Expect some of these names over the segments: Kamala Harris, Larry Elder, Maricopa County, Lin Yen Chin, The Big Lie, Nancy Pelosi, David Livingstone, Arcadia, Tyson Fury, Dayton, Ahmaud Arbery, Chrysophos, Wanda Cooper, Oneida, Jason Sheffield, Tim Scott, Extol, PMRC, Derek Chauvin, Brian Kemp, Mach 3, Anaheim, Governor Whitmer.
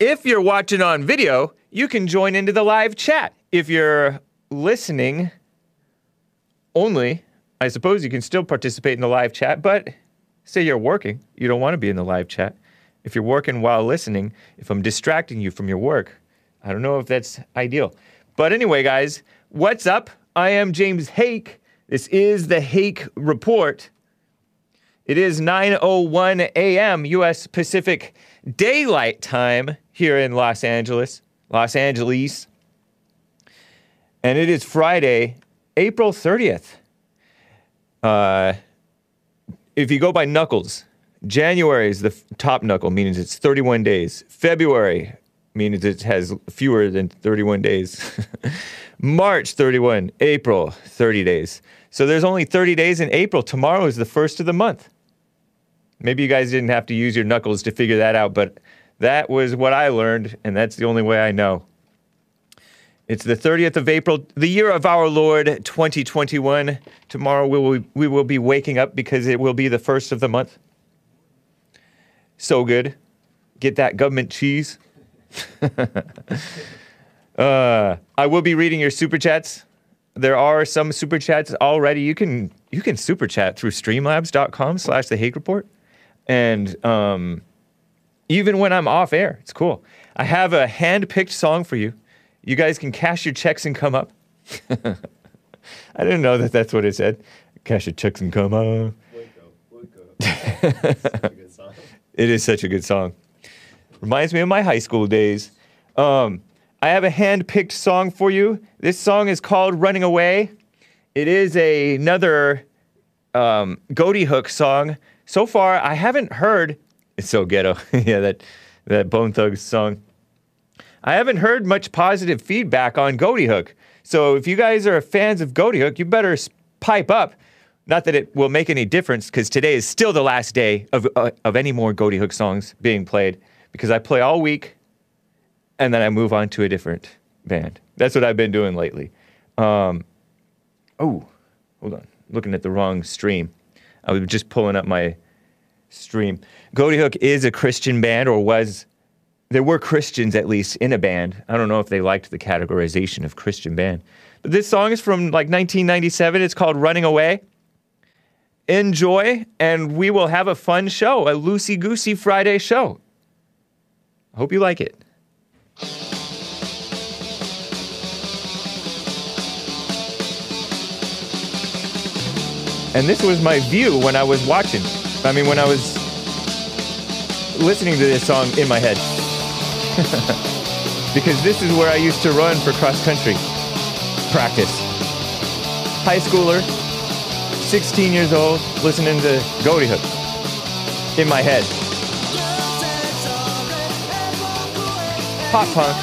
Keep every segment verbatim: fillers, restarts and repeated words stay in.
If you're watching on video, you can join into the live chat. If you're listening only, I suppose you can still participate in the live chat, but say you're working, you don't want to be in the live chat. If you're working while listening, if I'm distracting you from your work, I don't know if that's ideal. But anyway, guys, what's up? I am James Hake. This is The Hake Report. It is nine oh one a m U S Pacific Daylight Time here in Los Angeles. Los Angeles. And it is Friday, April thirtieth. Uh, if you go by knuckles, January is the f- top knuckle, meaning it's thirty-one days. February means it has fewer than thirty-one days. March, thirty-one. April, thirty days. So there's only thirty days in April. Tomorrow is the first of the month. Maybe you guys didn't have to use your knuckles to figure that out, but that was what I learned, and that's the only way I know. It's the thirtieth of April, the year of our Lord, twenty twenty-one. Tomorrow we will, we will be waking up because it will be the first of the month. So good. Get that government cheese. uh, I will be reading your super chats. There are some super chats already. You can you can super chat through streamlabs.com slash the Hake Report. And um, even when I'm off air, it's cool. I have a hand-picked song for you. You guys can cash your checks and come up. I didn't know that that's what it said. Cash your checks and come up. Wake up, wake up. It's such a good song. It is such a good song. Reminds me of my high school days. Um, I have a hand-picked song for you. This song is called Running Away. It is a, another um, Ghoti Hook song. So far, I haven't heard... It's so ghetto. Yeah, that, that Bone Thugs song. I haven't heard much positive feedback on Ghoti Hook. So if you guys are fans of Ghoti Hook, you better pipe up. Not that it will make any difference, because today is still the last day of, uh, of any more Ghoti Hook songs being played. Because I play all week, and then I move on to a different band. That's what I've been doing lately. Um, oh, hold on. Looking at the wrong stream. I was just pulling up my stream. Ghoti Hook is a Christian band, or was... There were Christians, at least, in a band. I don't know if they liked the categorization of Christian band. But this song is from, like, nineteen ninety-seven. It's called Running Away. Enjoy, and we will have a fun show, a loosey-goosey Friday show. I hope you like it. And this was my view when I was watching. I mean, when I was listening to this song in my head. Because this is where I used to run for cross-country practice. High schooler, sixteen years old, listening to Ghoti Hook in my head. Pop punk,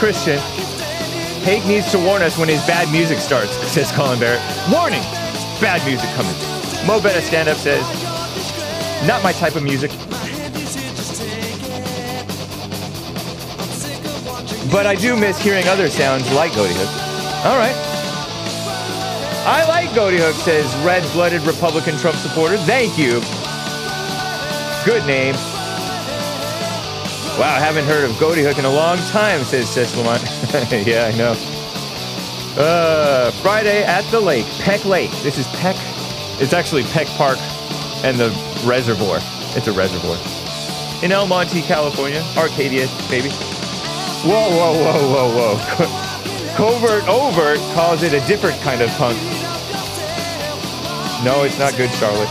Christian. Hake needs to warn us when his bad music starts, says Colin Barrett. Warning! Bad music coming. Mo Better Stand Up says, not my type of music. But I do miss hearing other sounds like Ghoti Hook. All right. I like Ghoti Hook, says red-blooded Republican Trump supporter. Thank you. Good name. Wow, I haven't heard of Ghoti Hook in a long time, says Cess Lamont. Yeah, I know. Uh, Friday at the lake, Peck Lake. This is Peck. It's actually Peck Park and the reservoir. It's a reservoir. In El Monte, California. Arcadia, baby. Whoa, whoa, whoa, whoa, whoa. Covert Overt calls it a different kind of punk. No, it's not good, Charlotte.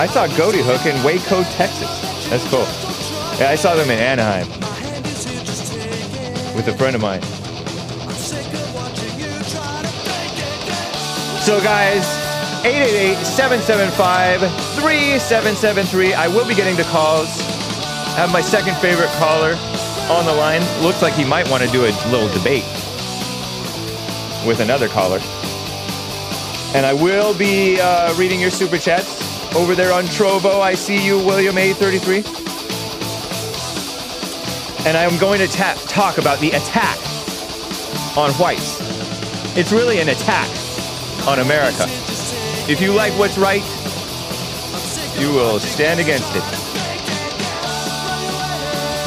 I saw Ghoti Hook in Waco, Texas. That's cool. Yeah, I saw them in Anaheim with a friend of mine. So guys, eight eight eight, seven seven five, three seven seven three. I will be getting the calls. I have my second favorite caller on the line. Looks like he might want to do a little debate with another caller. And I will be uh, reading your super chats. Over there on Trovo, I see you, William A thirty-three. And I'm going to ta- talk about the attack on whites. It's really an attack on America. If you like what's right, you will stand against it.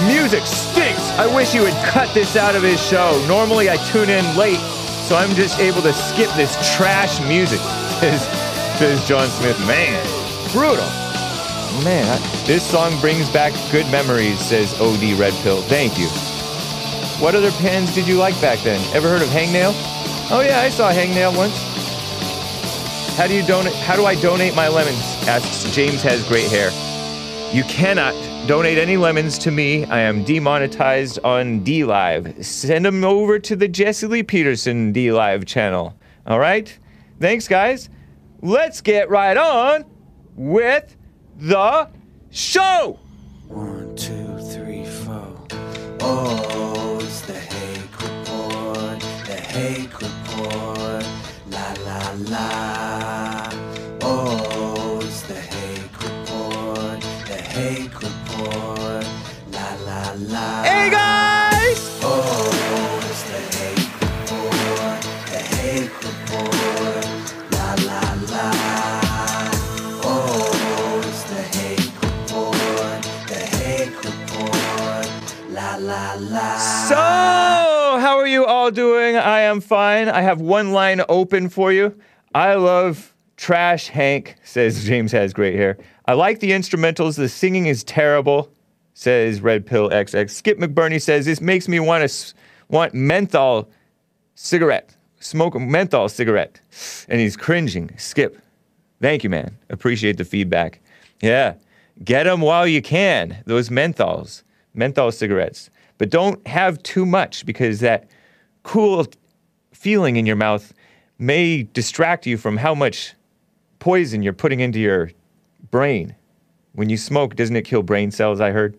Music stinks. I wish he would cut this out of his show. Normally I tune in late, so I'm just able to skip this trash music. Says John Smith. Man, brutal. Man, I, this song brings back good memories, says O D Red Pill. Thank you. What other pens did you like back then? Ever heard of Hangnail? Oh yeah, I saw Hangnail once. How do you donate? How do I donate my lemons? Asks James has great hair. You cannot donate any lemons to me. I am demonetized on DLive. Send them over to the Jesse Lee Peterson DLive channel. All right? Thanks, guys. Let's get right on with the show. One, two, three, four. Oh, it's the Hake Report. The Hake Report. La, la, la. Oh, it's the Hake Report. The Hake Report. La, la, la. Hey, guys! Oh, it's the Hake Report. The Hake Report. La, la, la. Oh, it's the Hake Report. The Hake Report. La, la, la. So... how are you all doing? I am fine. I have one line open for you. I love Trash Hank, says James has great hair. I like the instrumentals. The singing is terrible, says Red Pill X X. Skip McBurney says, this makes me want to want menthol cigarette. Smoke a menthol cigarette. And he's cringing. Skip. Thank you, man. Appreciate the feedback. Yeah. Get them while you can. Those menthols. Menthol cigarettes. But don't have too much, because that cool feeling in your mouth may distract you from how much poison you're putting into your brain. When you smoke, doesn't it kill brain cells, I heard?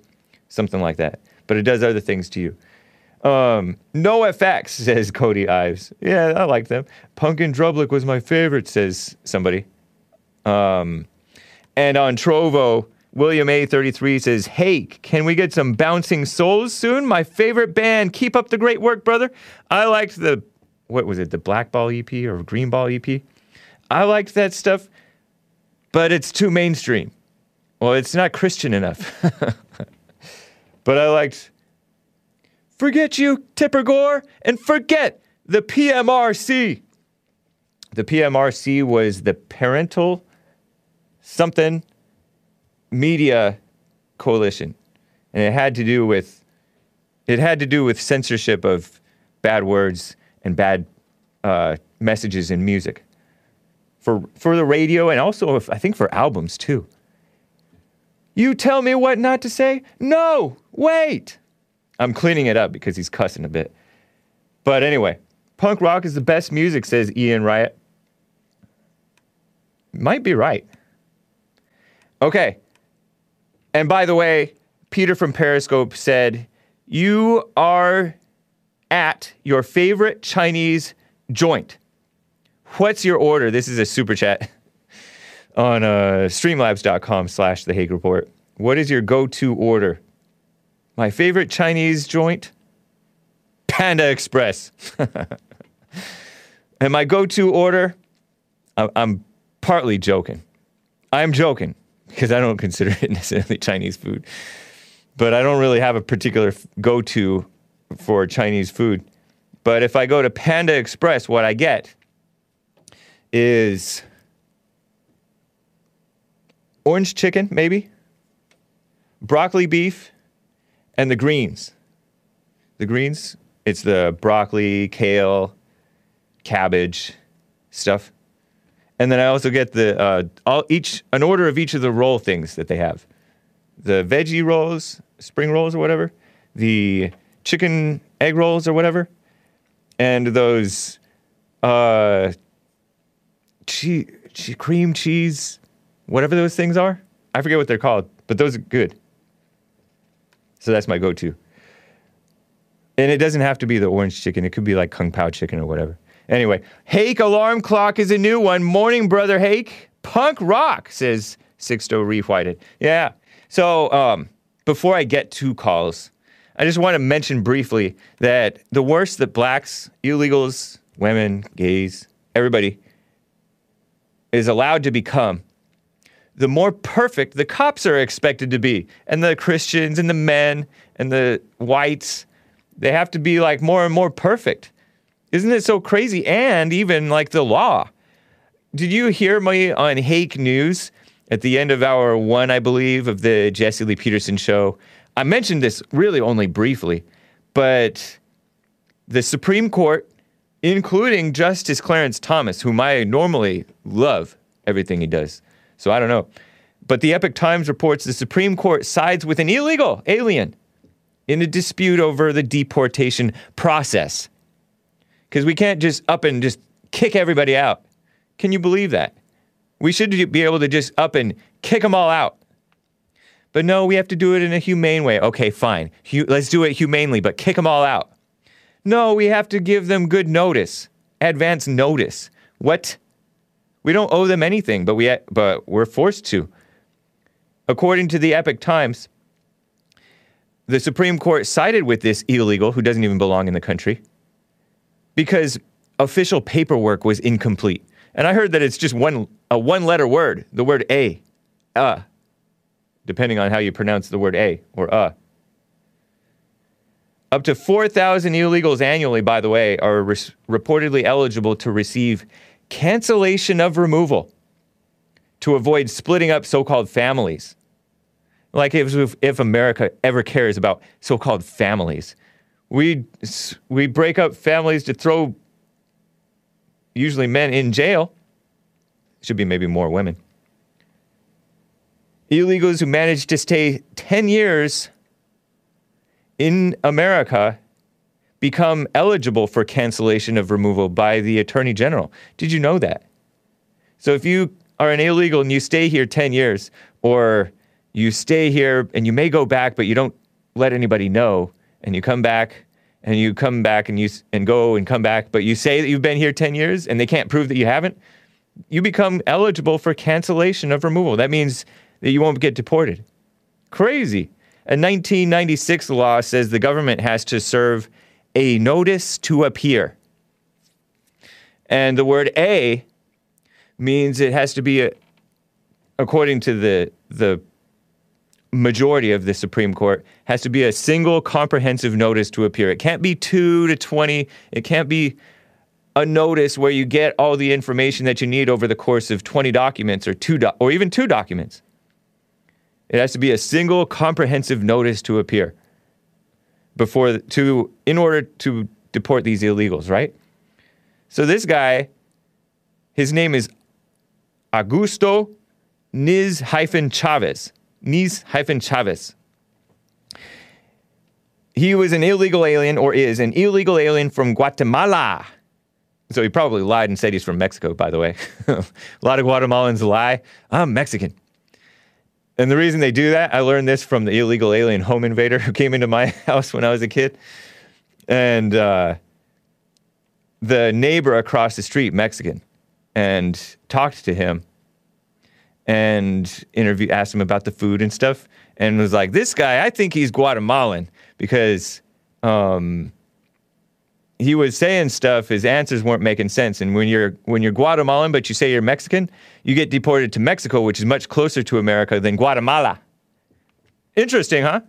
Something like that. But it does other things to you. Um, no F X, says Cody Ives. Yeah, I like them. Punkin' Drublick was my favorite, says somebody. Um, and on Trovo... William A thirty-three says, hey, can we get some Bouncing Souls soon? My favorite band. Keep up the great work, brother. I liked the, what was it, the Black Ball E P or Green Ball E P? I liked that stuff, but it's too mainstream. Well, it's not Christian enough. But I liked, forget you, Tipper Gore, and forget the P M R C. The P M R C was the Parental Something Media Coalition, and it had to do with it had to do with censorship of bad words and bad uh, messages in music for for the radio, and also if, I think for albums too. You tell me what not to say? No, wait. I'm cleaning it up because he's cussing a bit. But anyway, punk rock is the best music, says Ian Riot. Might be right. Okay. And by the way, Peter from Periscope said, you are at your favorite Chinese joint. What's your order? This is a super chat on uh, streamlabs.com slash the Hake Report. What is your go-to order? My favorite Chinese joint? Panda Express. And my go-to order? I I'm partly joking. I'm joking. Because I don't consider it necessarily Chinese food. But I don't really have a particular go-to for Chinese food. But if I go to Panda Express, what I get is orange chicken, maybe, broccoli beef, and the greens. The greens, it's the broccoli, kale, cabbage stuff. And then I also get the, uh, all each, an order of each of the roll things that they have. The veggie rolls, spring rolls or whatever. The chicken egg rolls or whatever. And those, uh, che che cream cheese, whatever those things are. I forget what they're called, but those are good. So that's my go-to. And it doesn't have to be the orange chicken. It could be like Kung Pao chicken or whatever. Anyway, Hake Alarm Clock is a new one. Morning, brother Hake. Punk rock, says Sixto Rewhited. Yeah. So, um, before I get to calls, I just want to mention briefly that the worst that blacks, illegals, women, gays, everybody is allowed to become, the more perfect the cops are expected to be. And the Christians and the men and the whites, they have to be like more and more perfect. Isn't it so crazy? And even like the law. Did you hear me on Hake News at the end of hour one, I believe, of the Jesse Lee Peterson show? I mentioned this really only briefly, but the Supreme Court, including Justice Clarence Thomas, whom I normally love everything he does, so I don't know. But the Epoch Times reports the Supreme Court sides with an illegal alien in a dispute over the deportation process. Because we can't just up and just kick everybody out. Can you believe that? We should be able to just up and kick them all out. But no, we have to do it in a humane way. Okay, fine. Hu- let's do it humanely, but kick them all out. No, we have to give them good notice. Advance notice. What? We don't owe them anything, but, we ha- but we're forced to. According to the Epoch Times, the Supreme Court sided with this illegal, who doesn't even belong in the country, because official paperwork was incomplete. And I heard that it's just one a one-letter word, the word a, uh, depending on how you pronounce the word a or uh. Up to four thousand illegals annually, by the way, are res- reportedly eligible to receive cancellation of removal to avoid splitting up so-called families. Like if, if America ever cares about so-called families. We, we break up families to throw usually men in jail. Should be maybe more women. Illegals who manage to stay ten years in America become eligible for cancellation of removal by the Attorney General. Did you know that? So if you are an illegal and you stay here ten years, or you stay here and you may go back, but you don't let anybody know, and you come back, and you come back, and you and go and come back, but you say that you've been here ten years, and they can't prove that you haven't, you become eligible for cancellation of removal. That means that you won't get deported. Crazy. A nineteen ninety-six law says the government has to serve a notice to appear. And the word a means it has to be, a, according to the the majority of the Supreme Court, has to be a single comprehensive notice to appear. It can't be two to twenty. It can't be a notice where you get all the information that you need over the course of twenty documents or two do- or even two documents. It has to be a single comprehensive notice to appear before the, to in order to deport these illegals, right? So this guy, his name is Augusto Niz-Chavez. Niz-Chavez. He was an illegal alien, or is an illegal alien from Guatemala. So he probably lied and said he's from Mexico, by the way. A lot of Guatemalans lie. I'm Mexican. And the reason they do that, I learned this from the illegal alien home invader who came into my house when I was a kid. And uh, the neighbor across the street, Mexican, and talked to him and interview, asked him about the food and stuff, and was like, this guy, I think he's Guatemalan, because um, he was saying stuff, his answers weren't making sense, and when you're when you're Guatemalan, but you say you're Mexican, you get deported to Mexico, which is much closer to America than Guatemala. Interesting, huh?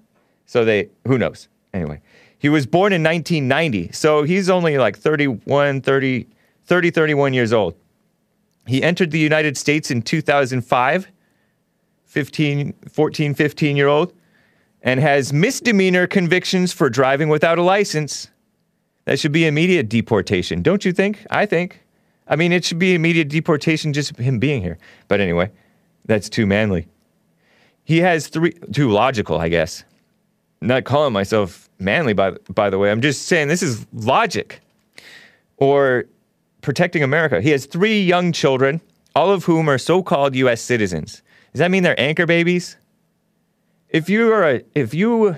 So they, who knows? Anyway, he was born in nineteen ninety, so he's only like thirty-one, thirty, thirty, thirty-one years old. He entered the United States in two thousand five, fifteen, fourteen, fifteen-year-old, and has misdemeanor convictions for driving without a license. That should be immediate deportation, don't you think? I think. I mean, it should be immediate deportation just him being here. But anyway, that's too manly. He has three... Too logical, I guess. I'm not calling myself manly, by, by the way. I'm just saying this is logic. Or... protecting America. He has three young children, all of whom are so-called U S citizens. Does that mean they're anchor babies? If you are a, if you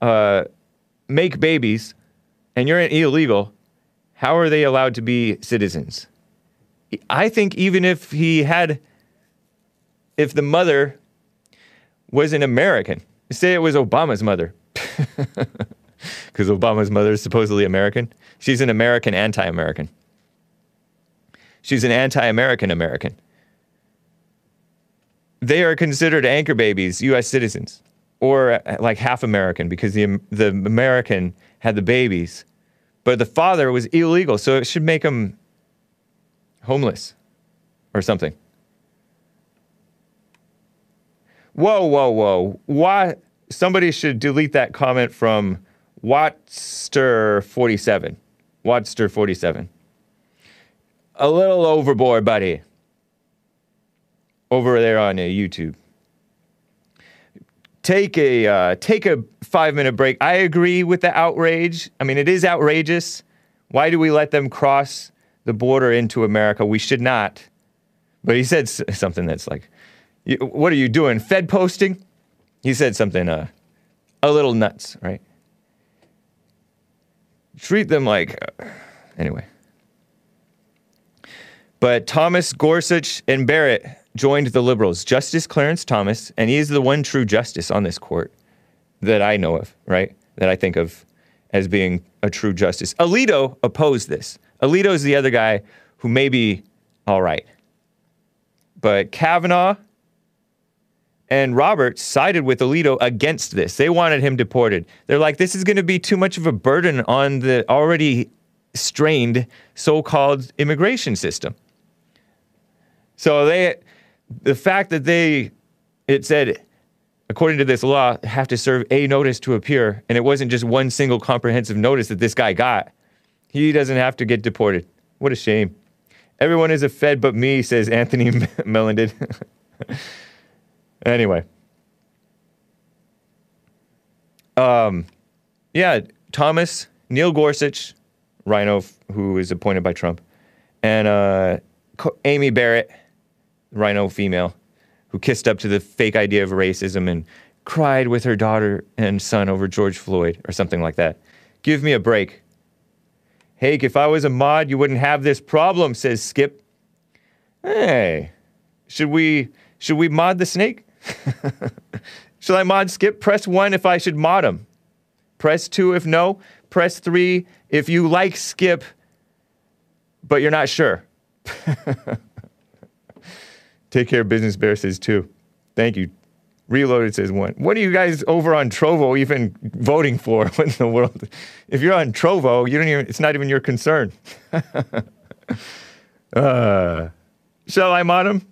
uh, make babies and you're an illegal, how are they allowed to be citizens? I think even if he had, if the mother was an American, say it was Obama's mother, because Obama's mother is supposedly American. She's an American anti-American. She's an anti-American American. they are considered anchor babies, U S citizens, or like half American, because the the American had the babies, but the father was illegal, so it should make them homeless or something. Whoa, whoa, whoa. Why? Somebody should delete that comment from Watster forty-seven. Watster forty-seven. A little overboard, buddy. Over there on uh, YouTube. Take a, uh, take a five-minute break. I agree with the outrage. I mean, it is outrageous. Why do we let them cross the border into America? We should not. But he said s- something that's like, you, what are you doing, Fed posting? He said something uh, a little nuts, right? Treat them like... Uh, anyway. But Thomas, Gorsuch, and Barrett joined the liberals. Justice Clarence Thomas, and he is the one true justice on this court that I know of, right? That I think of as being a true justice. Alito opposed this. Alito is the other guy who may be all right. But Kavanaugh... and Roberts sided with Alito against this. They wanted him deported. They're like, this is going to be too much of a burden on the already strained so-called immigration system. So they, the fact that they, it said, according to this law, have to serve a notice to appear, and it wasn't just one single comprehensive notice that this guy got. He doesn't have to get deported. What a shame. Everyone is a Fed but me, says Anthony Melendez. Anyway. Um, yeah, Thomas, Neil Gorsuch, Rhino, who is appointed by Trump, and uh, Amy Barrett, Rhino female, who kissed up to the fake idea of racism and cried with her daughter and son over George Floyd or something like that. Give me a break. Hake, if I was a mod, you wouldn't have this problem, says Skip. Hey, should we... Should we mod the snake? Should I mod Skip? Press one if I should mod him. Press two if no. Press three if you like Skip, but you're not sure. Take care, Business Bear says two. Thank you. Reloaded says one. What are you guys over on Trovo even voting for? What in the world? If you're on Trovo, you don't even, it's not even your concern. uh, shall I mod him?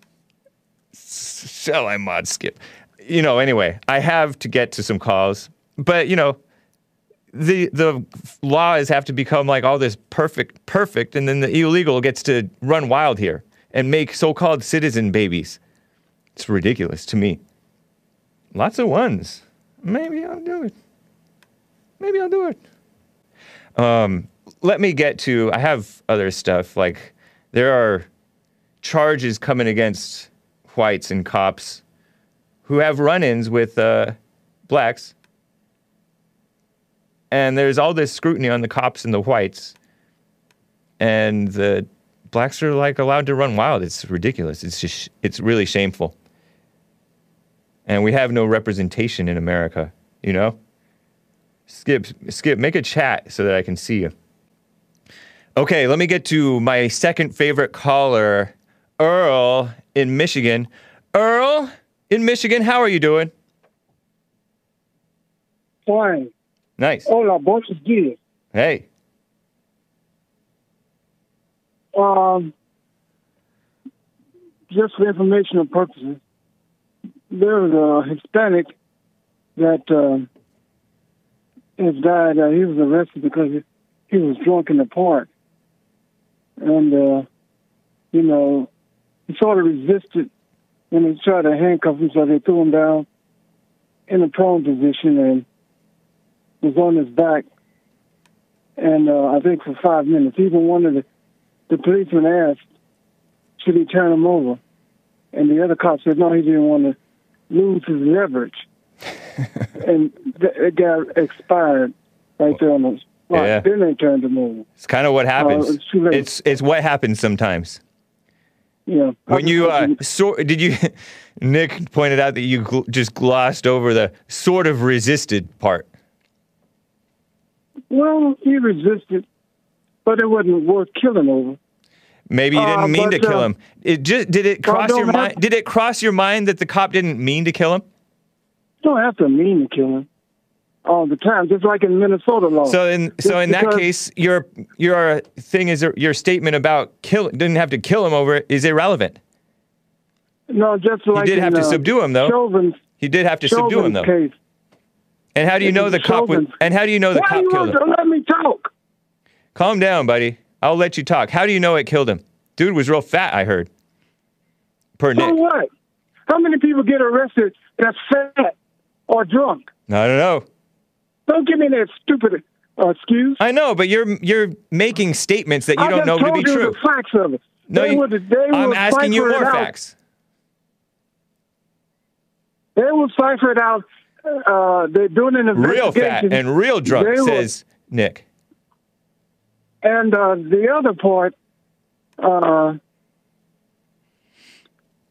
Shall I mod Skip? You know, anyway, I have to get to some calls. But, you know, the the laws have to become like all this perfect, perfect, and then the illegal gets to run wild here and make so-called citizen babies. It's ridiculous to me. Lots of ones. Maybe I'll do it. Maybe I'll do it. Um, let me get to, I have other stuff, like, there are charges coming against whites and cops who have run-ins with uh, blacks. And there's all this scrutiny on the cops and the whites. And the blacks are, like, allowed to run wild. It's ridiculous. It's just, it's really shameful. And we have no representation in America, you know? Skip, Skip, make a chat so that I can see you. Okay, let me get to my second favorite caller, Earl in Michigan. Earl in Michigan, how are you doing? Fine. Nice. Hola, buenos días. Hey. Um, just for informational purposes, there was a Hispanic that uh, has died. Uh, he was arrested because he, he was drunk in the park. And, uh, you know, he sort of resisted when they tried to handcuff him, so they threw him down in a prone position and was on his back. And uh, I think for five minutes, even one of the, the policemen asked, should he turn him over? And the other cop said, no, he didn't want to lose his leverage. And the guy expired right there on the spot. Yeah. Then they turned him over. It's kind of what happens. Uh, it's, it's, it's what happens sometimes. Yeah. When you, uh, so, did you, Nick pointed out that you gl- just glossed over the sort of resisted part. Well, he resisted, but it wasn't worth killing over. Maybe you didn't uh, mean but, to kill uh, him. It just, did it cross your mind? To. Did it cross your mind that the cop didn't mean to kill him? You don't have to mean to kill him all the time, just like in Minnesota law. So, in just so in that case, your your thing is your statement about kill didn't have to kill him over it is irrelevant. No, just like he did in, have to uh, subdue him though. Chauvin's, he did have to Chauvin's subdue him though. Case. And how do you know the cop was, and how do you know the Why cop you killed him? Don't let me talk. Calm down, buddy. I'll let you talk. How do you know it killed him? Dude was real fat, I heard. Per so Nick. What? How many people get arrested that's fat or drunk? I don't know. Don't give me that stupid uh, excuse. I know, but you're you're making statements that you I don't know told to be you true. The facts of it. No, they you, would, they I'm asking you more facts. They will cipher it out. Uh, they're doing an investigation. Real fat and real drunk, they says will, Nick. And uh, the other part, uh,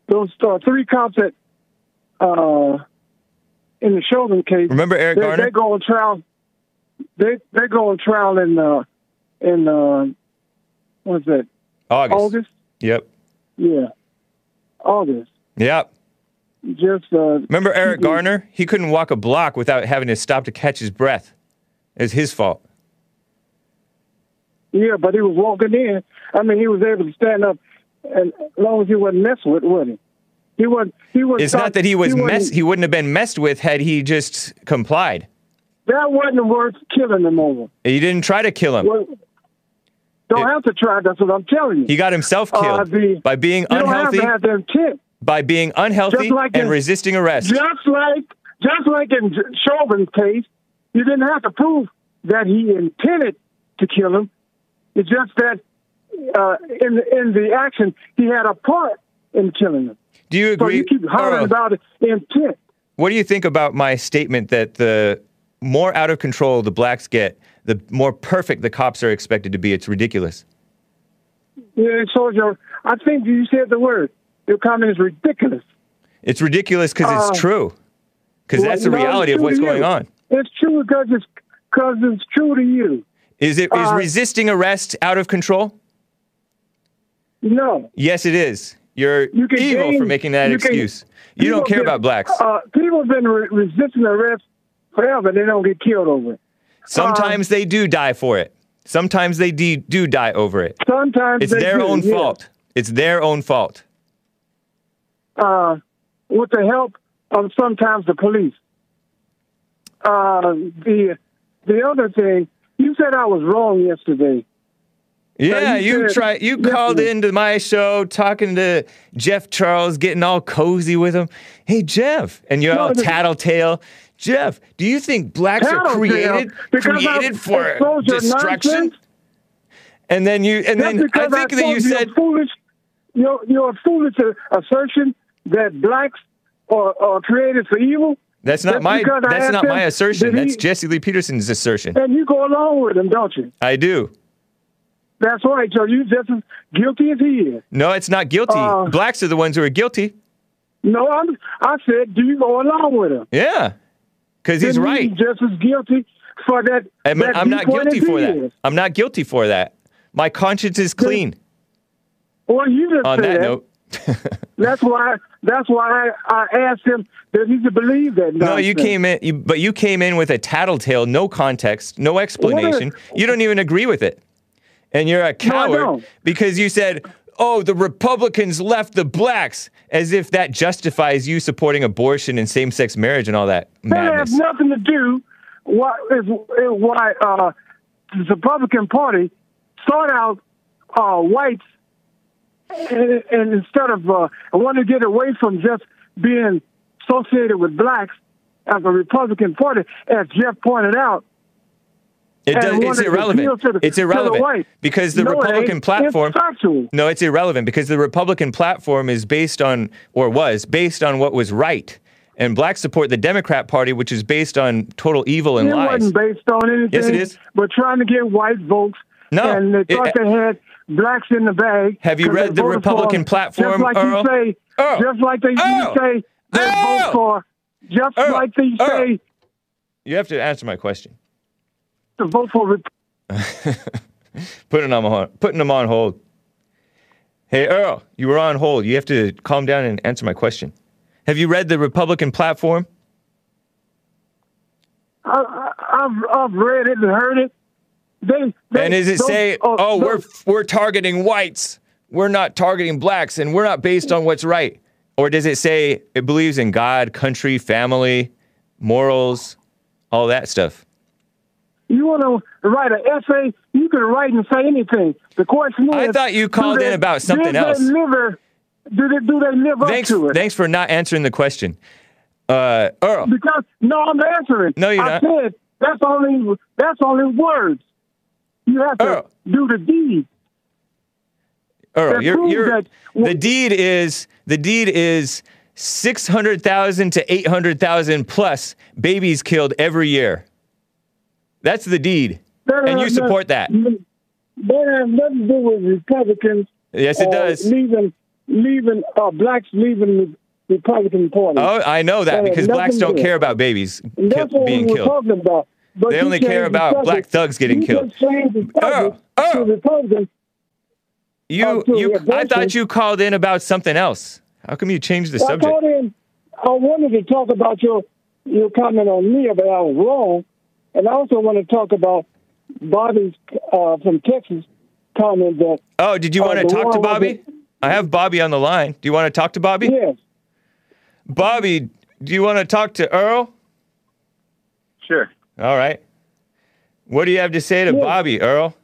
those uh, three cops that uh, in the Chauvin case. Remember Eric they, Garner? They go on trial. They they go on trial in uh, in uh, what's that? August. August. Yep. Yeah. August. Yep. Just uh, remember Eric Garner? He couldn't walk a block without having to stop to catch his breath. It's his fault. Yeah, but he was walking in. I mean, he was able to stand up, and as long as he wasn't messed with, wasn't he? He wasn't. He was. It's not that he was messed. He wouldn't have been messed with had he just complied. That wasn't worth killing him over. He didn't try to kill him. Well, don't it, have to try. That's what I'm telling you. He got himself killed uh, the, by being you unhealthy. You don't have to have the intent. By being unhealthy like and in, resisting arrest. Just like, just like in Chauvin's case, you didn't have to prove that he intended to kill him. It's just that uh, in the, in the action, he had a part in killing him. Do you agree? So you keep hollering about it, intent. What do you think about my statement that the more out of control the blacks get, the more perfect the cops are expected to be? It's ridiculous. Yeah, soldier. I think you said the word. Your comment is ridiculous. It's ridiculous because uh, it's true. Because well, that's the no, reality of what's going on. It's true because it's because it's true to you. Is it uh, is resisting arrest out of control? No. Yes, it is. You're you evil gain, for making that you excuse. Can, you don't care been, about blacks. Uh, people have been re resisting arrest forever. They don't get killed over it. Sometimes uh, they do die for it. Sometimes they de do die over it. Sometimes it's they their do, own yeah. fault. It's their own fault. Uh, with the help of sometimes the police. Uh, the the other thing, you said I was wrong yesterday. Yeah, so you, you tried. You yesterday. called into my show, talking to Jeff Charles, getting all cozy with him. Hey, Jeff, and you're no, all tattletale. Jeff, do you think blacks are created created I'm, for destruction? Nonsense. And then you, and That's then I think I that you said. Foolish. Your, your foolish assertion that blacks are, are created for evil. That's not that's my. That's not him, my assertion. That's he, Jesse Lee Peterson's assertion. And you go along with him, don't you? I do. That's right. So you just as guilty as he is. No, it's not guilty. Uh, blacks are the ones who are guilty. No, I'm, I said, do you go along with him? Yeah, because he's right. He's just as guilty for that. I mean, that I'm not guilty for that. Is. I'm not guilty for that. My conscience is clean. Well, you just on said, that note, that's why. That's why I, I asked him that he should believe that. Nonsense. No, you came in, you, but you came in with a tattletale, no context, no explanation. What? You don't even agree with it, and you're a coward no, because you said, "Oh, the Republicans left the blacks," as if that justifies you supporting abortion and same-sex marriage and all that. That has nothing to do. Why is why uh, the Republican Party sought out uh, whites? And, and instead of, uh, I want to get away from just being associated with blacks as a Republican Party, as Jeff pointed out. It does, it's irrelevant. The, it's irrelevant because the no, Republican it platform. It's no, it's irrelevant because the Republican platform is based on, or was based on what was right. And blacks support the Democrat Party, which is based on total evil and it lies. It wasn't based on anything. Yes, it is. We're trying to get white votes. No. And they thought it, they had blacks in the bag. Have you read the Republican platform, Earl? Just like they say, they vote for. Just like they say. You have to answer my question. To vote for. Putting them on, putting them on hold. Hey, Earl, you were on hold. You have to calm down and answer my question. Have you read the Republican platform? I, I've, I've read it and heard it. They, they and is it say, uh, oh, we're we're targeting whites, we're not targeting blacks, and we're not based on what's right? Or does it say it believes in God, country, family, morals, all that stuff? You want to write an essay, you can write and say anything. The question is... I thought you called in about something else. Do they, do they live up to it? Thanks for not answering the question. Uh, Earl. Because, no, I'm answering. No, you're not. I said, that's only, that's only words. You have to Earl. do the deed. Earl, you're, you're, that, well, the deed is, the deed is six hundred thousand to eight hundred thousand plus babies killed every year. That's the deed, and you support that. That has nothing to do with Republicans. Yes, it uh, does. Leaving, leaving uh, blacks leaving the Republican Party. Oh, I know that, that because blacks don't care about babies being killed. About, they only care about subject. black thugs getting you killed. Oh, oh. You, you, I thought you called in about something else. How come you changed the well, subject? I called in. I wanted to talk about your your comment on me, but I was wrong. And I also want to talk about Bobby's uh, from Texas comment that... Oh, did you want uh, to talk to Bobby? I have Bobby on the line. Do you want to talk to Bobby? Yes. Bobby, do you want to talk to Earl? Sure. All right. What do you have to say to yes. Bobby, Earl?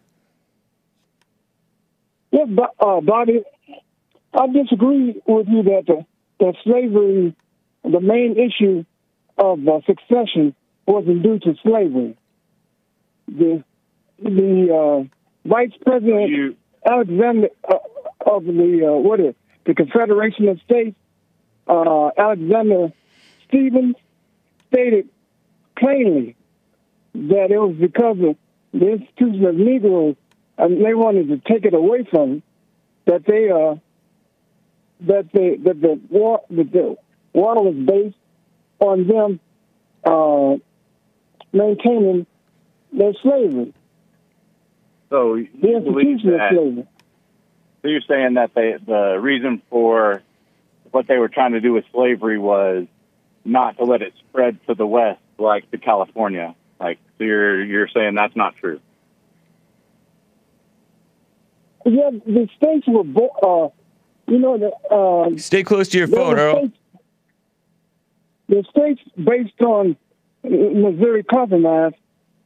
Yes, uh, Bobby, I disagree with you that the, that slavery, the main issue of uh, succession wasn't due to slavery. The the uh, Vice President you, Alexander uh, of the uh, what is the Confederation of States, uh, Alexander Stevens, stated plainly that it was because of the institution of Negroes and they wanted to take it away from them, that they uh, that they that the war that the war was based on them Uh, maintaining their slavery. So you the institution of slavery. So you're saying that they, the reason for what they were trying to do with slavery was not to let it spread to the West, like to California. Like so you're you're saying that's not true. Yeah, the states were, uh, you know, the uh, stay close to your phone, Earl. The states based on Missouri Compromise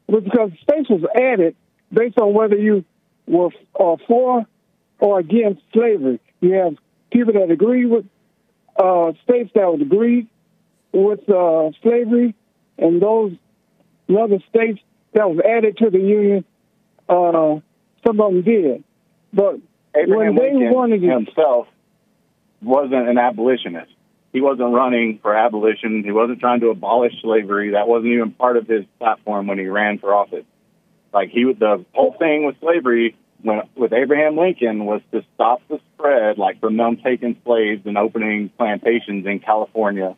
was because states was added based on whether you were uh, for or against slavery. You have people that agree with uh, states that would agree with uh, slavery, and those other states that was added to the union, uh, some of them did. But Abraham when they Lincoln wanted to, himself wasn't an abolitionist. He wasn't running for abolition. He wasn't trying to abolish slavery. That wasn't even part of his platform when he ran for office. Like he, the whole thing with slavery, when, with Abraham Lincoln, was to stop the spread, like from them taking slaves and opening plantations in California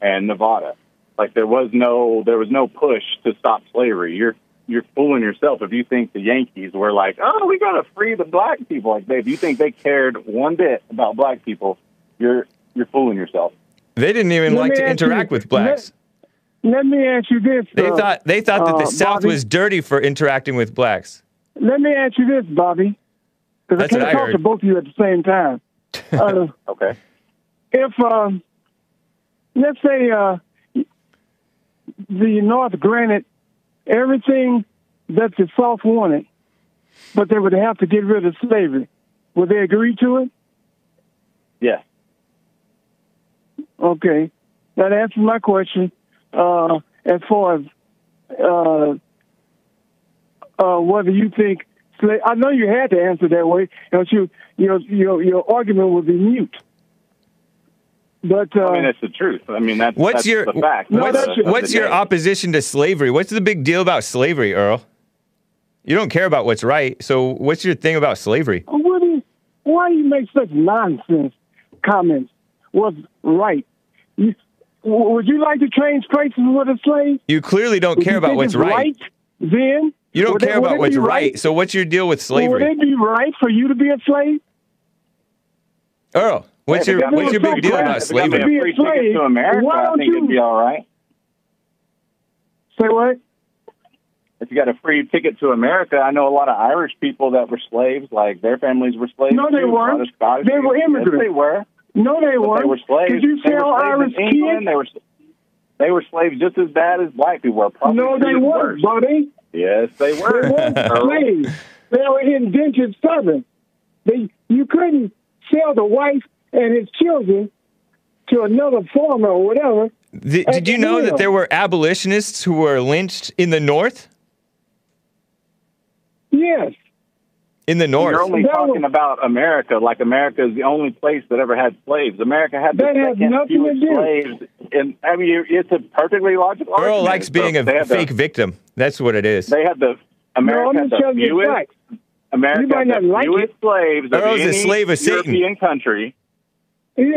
and Nevada. Like there was no, there was no push to stop slavery. You're, you're fooling yourself if you think the Yankees were like, oh, we gotta free the black people. Like, if you think they cared one bit about black people, you're You're fooling yourself. They didn't even let like to interact you, with blacks. Let, let me ask you this. They uh, thought they thought that the uh, South Bobby, was dirty for interacting with blacks. Let me ask you this, Bobby, because I can't I talk heard. to both of you at the same time. Uh, okay. If, um, let's say, uh, the North granted everything that the South wanted, but they would have to get rid of slavery, would they agree to it? Yes. Okay, that answers my question. Uh, as far as uh, uh, whether you think, sla- I know you had to answer that way, because you, your your your argument would be mute. But uh, I mean, that's the truth. I mean, that's, what's that's your, the fact. What's, that's the, what's your opposition to slavery? What's the big deal about slavery, Earl? You don't care about what's right, so what's your thing about slavery? What do you, why do you make such nonsense comments? Was right. You, would you like to change places with a slave? You clearly don't care about what's right. right. Then you don't care about what's right. So what's your deal with slavery? Would it be right for you to be a slave? Earl, what's hey, your I mean, what's your big so deal about sleeping? Free tickets to America, why don't I think you... it'd be all right. Say what? If you got a free ticket to America, I know a lot of Irish people that were slaves, like their families were slaves. No, they too. weren't. They were immigrants. Yes, they were. No, they but weren't. They were slaves. Did you tell Irish in kids? They were, they were slaves just as bad as black people were. Probably no, they weren't, buddy. Yes, they were. They were slaves. They were indentured servants. They, you couldn't sell the wife and his children to another farmer or whatever. Did, did you know that there were abolitionists who were lynched in the North? Yes. In the North. You're only that talking was, about America, like America is the only place that ever had slaves. America had the second fewest slaves. And I mean, it's a perfectly logical argument. Earl likes being so a fake the, victim. That's what it is. They had the America no, had the fewest, America had the like fewest slaves of Earl's any a slave of European Satan. country. They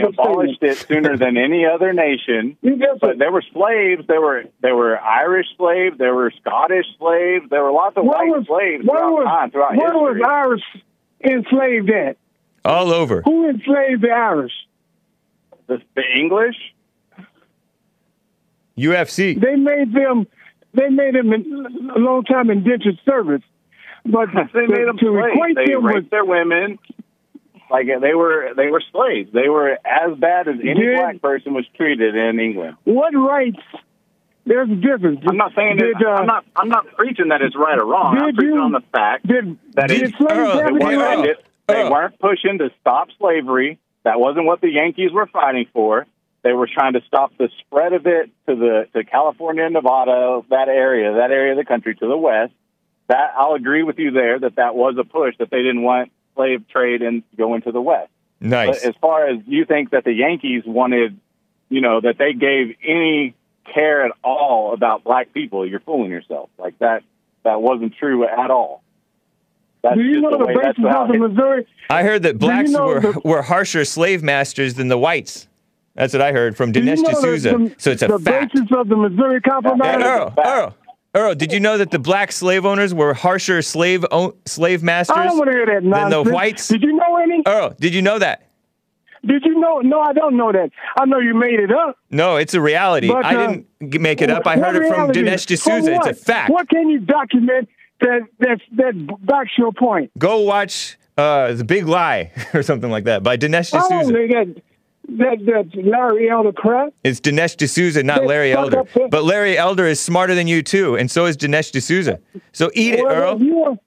abolished statements. it sooner than any other nation. But there were slaves. There were there were Irish slaves. There were Scottish slaves. There were lots of where white was, slaves where throughout was, time, throughout where history. Where was Irish enslaved at? All over. Who enslaved the Irish? The, the English. U F C. They made them. They made them in, a long time indentured servants. But they made them to equate they them with their women. Like they were, they were slaves. They were as bad as any did, black person was treated in England. What rights? There's a difference. I'm not saying did, that, uh, I'm not. I'm not preaching that it's right or wrong. I'm preaching you, on the fact did, that did it, Earl, it, it, Earl, it, they Earl. weren't pushing to stop slavery. That wasn't what the Yankees were fighting for. They were trying to stop the spread of it to the to California, Nevada, that area, that area of the country to the west. That I'll agree with you there. That that was a push that they didn't want slave trade and go into the West. Nice. But as far as you think that the Yankees wanted, you know, that they gave any care at all about black people, you're fooling yourself. Like that, that wasn't true at all. That's do you know the, the basis of the Missouri? I heard that blacks you know were, the, were harsher slave masters than the whites. That's what I heard from Dinesh you know D'Souza. The, so it's a the fact. The basis of the Missouri Compromise. Earl, Earl, Earl, did you know that the black slave owners were harsher slave o slave masters I don't want to hear that nonsense. than the whites? Did you know any? Earl, did you know that? Did you know? No, I don't know that. I know you made it up. No, it's a reality. But, uh, I didn't make it up. I heard it from Dinesh D'Souza. It's a fact. What can you document that that, that backs your point? Go watch uh, The Big Lie or something like that by Dinesh D'Souza. I don't know that. That, that Larry Elder crap? It's Dinesh D'Souza, not that Larry Elder. But Larry Elder is smarter than you, too, and so is Dinesh D'Souza. So eat well, it, Earl. If you want,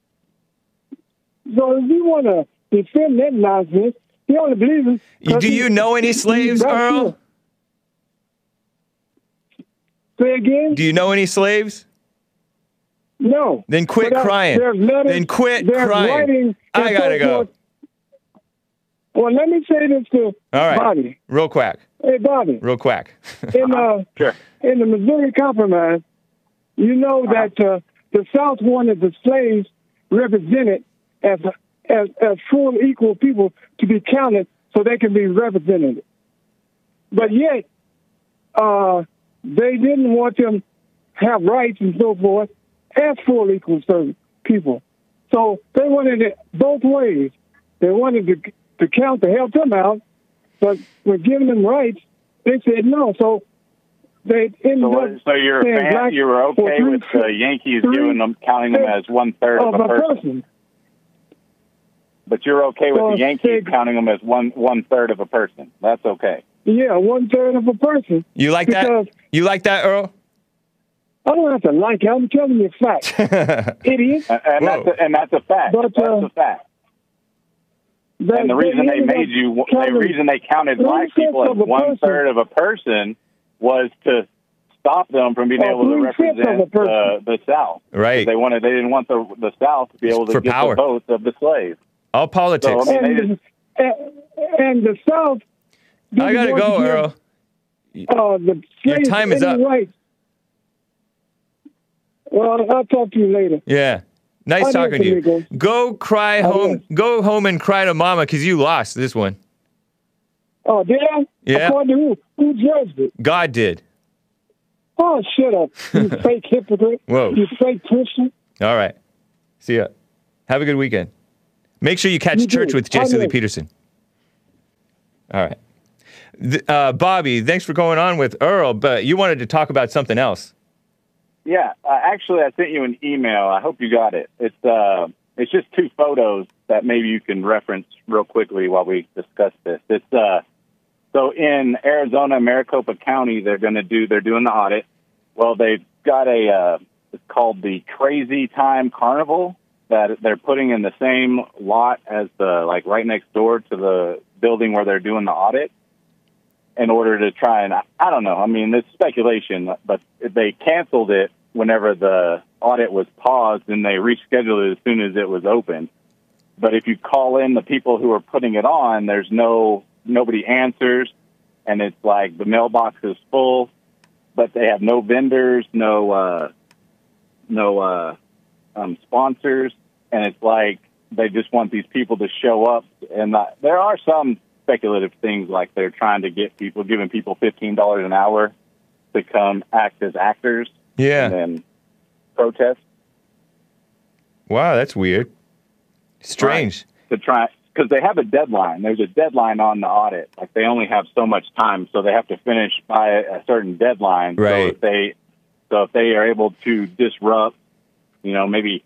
so if you want to defend that nonsense, you don't believe it. Do you know any slaves, Earl? Say again? Do you know any slaves? No. Then quit but crying. I, letters, then quit crying. I gotta go. Well, let me say this to All right. Bobby. Real quick. Hey, Bobby. Real quick. in, uh, sure. in the Missouri Compromise, you know All that right. uh, the South wanted the slaves represented as, as, as full equal people to be counted so they can be represented. But yet, uh, they didn't want them to have rights and so forth as full equal people. So they wanted it both ways. They wanted to... to count to help them out, but we're giving them rights. They said no, so they ended so, up. So you're a fan. Black, you were okay three, with the Yankees three, giving them, counting them as one third of, of a person. person. But you're okay with so the Yankees they, counting them as one one third of a person. That's okay. Yeah, one third of a person. You like that? You like that, Earl? I don't have to like it. I'm telling you a fact, idiot. And, and that's a, and that's a fact. But, that's uh, a fact. They, and the reason they, they made you, counted, the reason they counted black people as one third of a person was to stop them from being able to represent the, the South. Right? They wanted, they didn't want the the South to be able to For get power. the votes of the slaves. All politics. So, I mean, and, just, and, and the South. I gotta go, give, Earl. Uh, the Your time is up. Rights. Well, I'll talk to you later. Yeah. Nice talking to you. Go cry home. Go home and cry to mama because you lost this one. Oh, did I? Yeah. According to who? Who judged it? God did. Oh, shut up. You fake hypocrite. Whoa. You fake Christian. All right. See ya. Have a good weekend. Make sure you catch Church with Jesse Lee Peterson. All right. Uh, Bobby, thanks for going on with Earl, but you wanted to talk about something else. Yeah, uh, actually, I sent you an email. I hope you got it. It's uh, it's just two photos that maybe you can reference real quickly while we discuss this. It's uh, so in Arizona, Maricopa County, they're going to do they're doing the audit. Well, they've got a uh, it's called the Crazy Time Carnival that they're putting in the same lot as the like right next door to the building where they're doing the audit. In order to try and, I don't know, I mean, it's speculation, but they canceled it whenever the audit was paused and they rescheduled it as soon as it was open. But if you call in the people who are putting it on, there's no, nobody answers, and it's like the mailbox is full, but they have no vendors, no, uh, no, uh, um, sponsors, and it's like they just want these people to show up. And uh, there are some speculative things like they're trying to get people, giving people fifteen dollars an hour to come act as actors, yeah, and then protest. Wow, that's weird. Strange. Right. To try, because they have a deadline. There's a deadline on the audit. Like they only have so much time, so they have to finish by a certain deadline. Right. So if they, so if they are able to disrupt, you know, maybe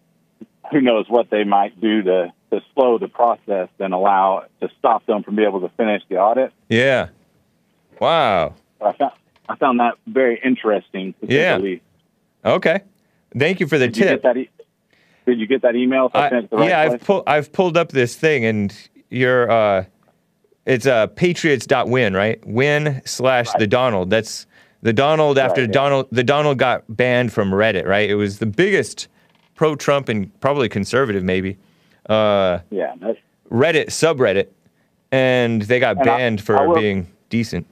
who knows what they might do to. to slow the process and allow to stop them from being able to finish the audit. Yeah. Wow. I found, I found that very interesting. Yeah. Okay. Thank you for the did tip. You get that e- did you get that email? I, I sent it the right yeah, place? I've pulled, I've pulled up this thing and you're, uh, it's uh patriots dot win, right? Win slash the Donald. That's the Donald after right, Donald, yeah. The Donald got banned from Reddit, right? It was the biggest pro Trump and probably conservative maybe. Uh, yeah, that's, Reddit subreddit, and they got and banned I, for I will, being decent.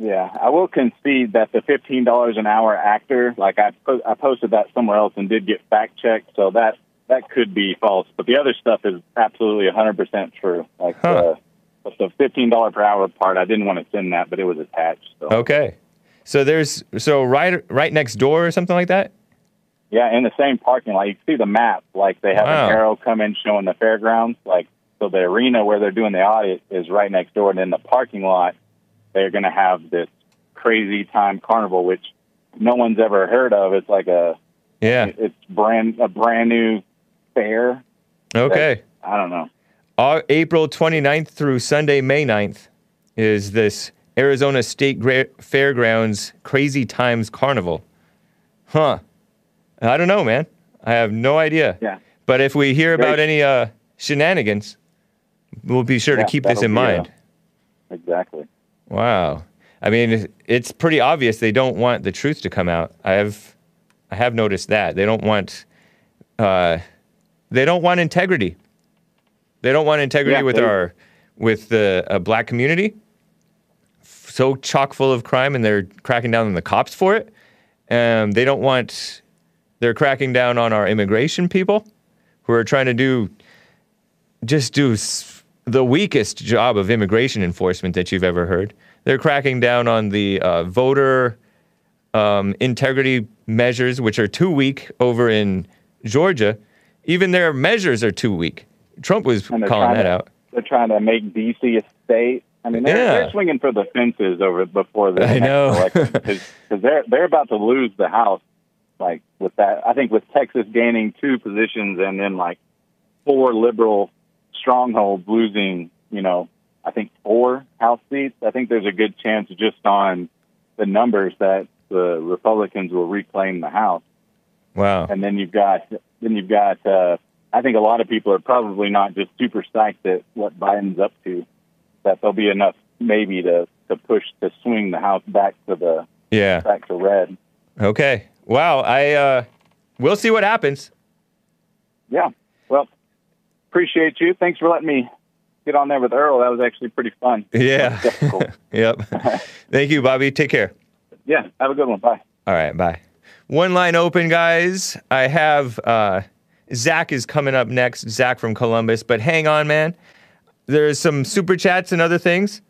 Yeah, I will concede that the fifteen dollars an hour actor, like I, po- I posted that somewhere else and did get fact checked, so that that could be false. But the other stuff is absolutely a hundred percent true. Like huh. the, the fifteen dollar per hour part, I didn't want to send that, but it was attached. So. Okay, so there's so right right next door or something like that. Yeah, in the same parking lot. You can see the map. Like, they have wow. an arrow come in showing the fairgrounds. Like, so the arena where they're doing the audit is right next door. And in the parking lot, they're going to have this Crazy Time Carnival, which no one's ever heard of. It's like a yeah, it's brand a brand new fair. Okay. I don't know. Our April twenty-ninth through Sunday, May ninth is this Arizona State Fairgrounds Crazy Times Carnival. Huh. I don't know, man. I have no idea. Yeah. But if we hear about any uh, shenanigans, we'll be sure yeah, to keep this in mind. A, exactly. Wow. I mean, it's pretty obvious they don't want the truth to come out. I have, I have noticed that they don't want, uh, they don't want integrity. They don't want integrity yeah, with they, our, with the uh, black community. So chock full of crime, and they're cracking down on the cops for it. Um, they don't want. They're cracking down on our immigration people who are trying to do, just do s- the weakest job of immigration enforcement that you've ever heard. They're cracking down on the uh, voter um, integrity measures, which are too weak over in Georgia. Even their measures are too weak. Trump was calling that to, out. They're trying to make D C a state. I mean, they're, yeah. they're swinging for the fences over before the I know. election because they're, they're about to lose the House. Like with that, I think with Texas gaining two positions and then like four liberal strongholds losing, you know, I think four House seats, I think there's a good chance just on the numbers that the Republicans will reclaim the House. Wow. And then you've got, then you've got, uh, I think a lot of people are probably not just super psyched at what Biden's up to, that there'll be enough maybe to, to push to swing the House back to the, yeah, back to red. Okay. Wow, I uh, we'll see what happens. Yeah, well, appreciate you. Thanks for letting me get on there with Earl. That was actually pretty fun. Yeah. Yep. Thank you, Bobby. Take care. Yeah, have a good one. Bye. All right, bye. One line open, guys. I have uh, Zach is coming up next, Zach from Columbus. But hang on, man. There's some super chats and other things.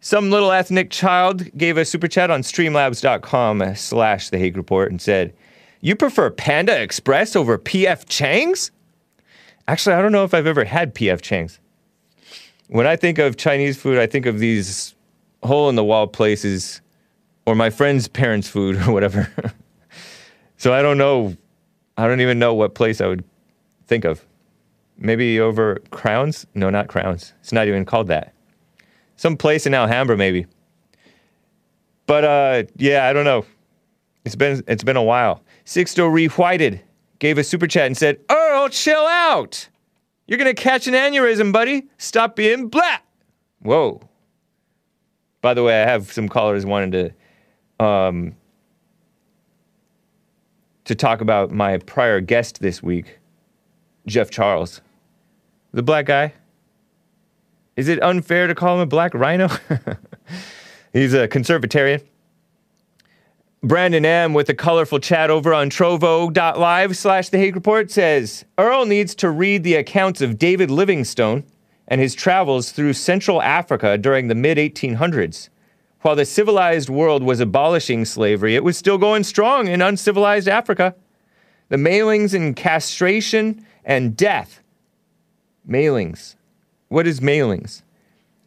Some little ethnic child gave a super chat on streamlabs.com slash The Hake Report and said, "You prefer Panda Express over P F Chang's?" Actually, I don't know if I've ever had P F Chang's. When I think of Chinese food, I think of these hole-in-the-wall places or my friend's parents' food or whatever. So I don't know. I don't even know what place I would think of. Maybe over Crowns? No, not Crowns. It's not even called that. Some place in Alhambra, maybe. But, uh, yeah, I don't know. It's been it's been a while. Sixto Rewhited gave a super chat and said, Earl, chill out! You're gonna catch an aneurysm, buddy! Stop being black! Whoa. By the way, I have some callers wanting to, um... to talk about my prior guest this week, Jeff Charles. The black guy. Is it unfair to call him a black rhino? He's a conservatarian. Brandon M. with a colorful chat over on Trovo.live slash The Hake Report says, Earl needs to read the accounts of David Livingstone and his travels through Central Africa during the mid eighteen hundreds. While the civilized world was abolishing slavery, it was still going strong in uncivilized Africa. The mailings and castration and death. Mailings. What is mailings?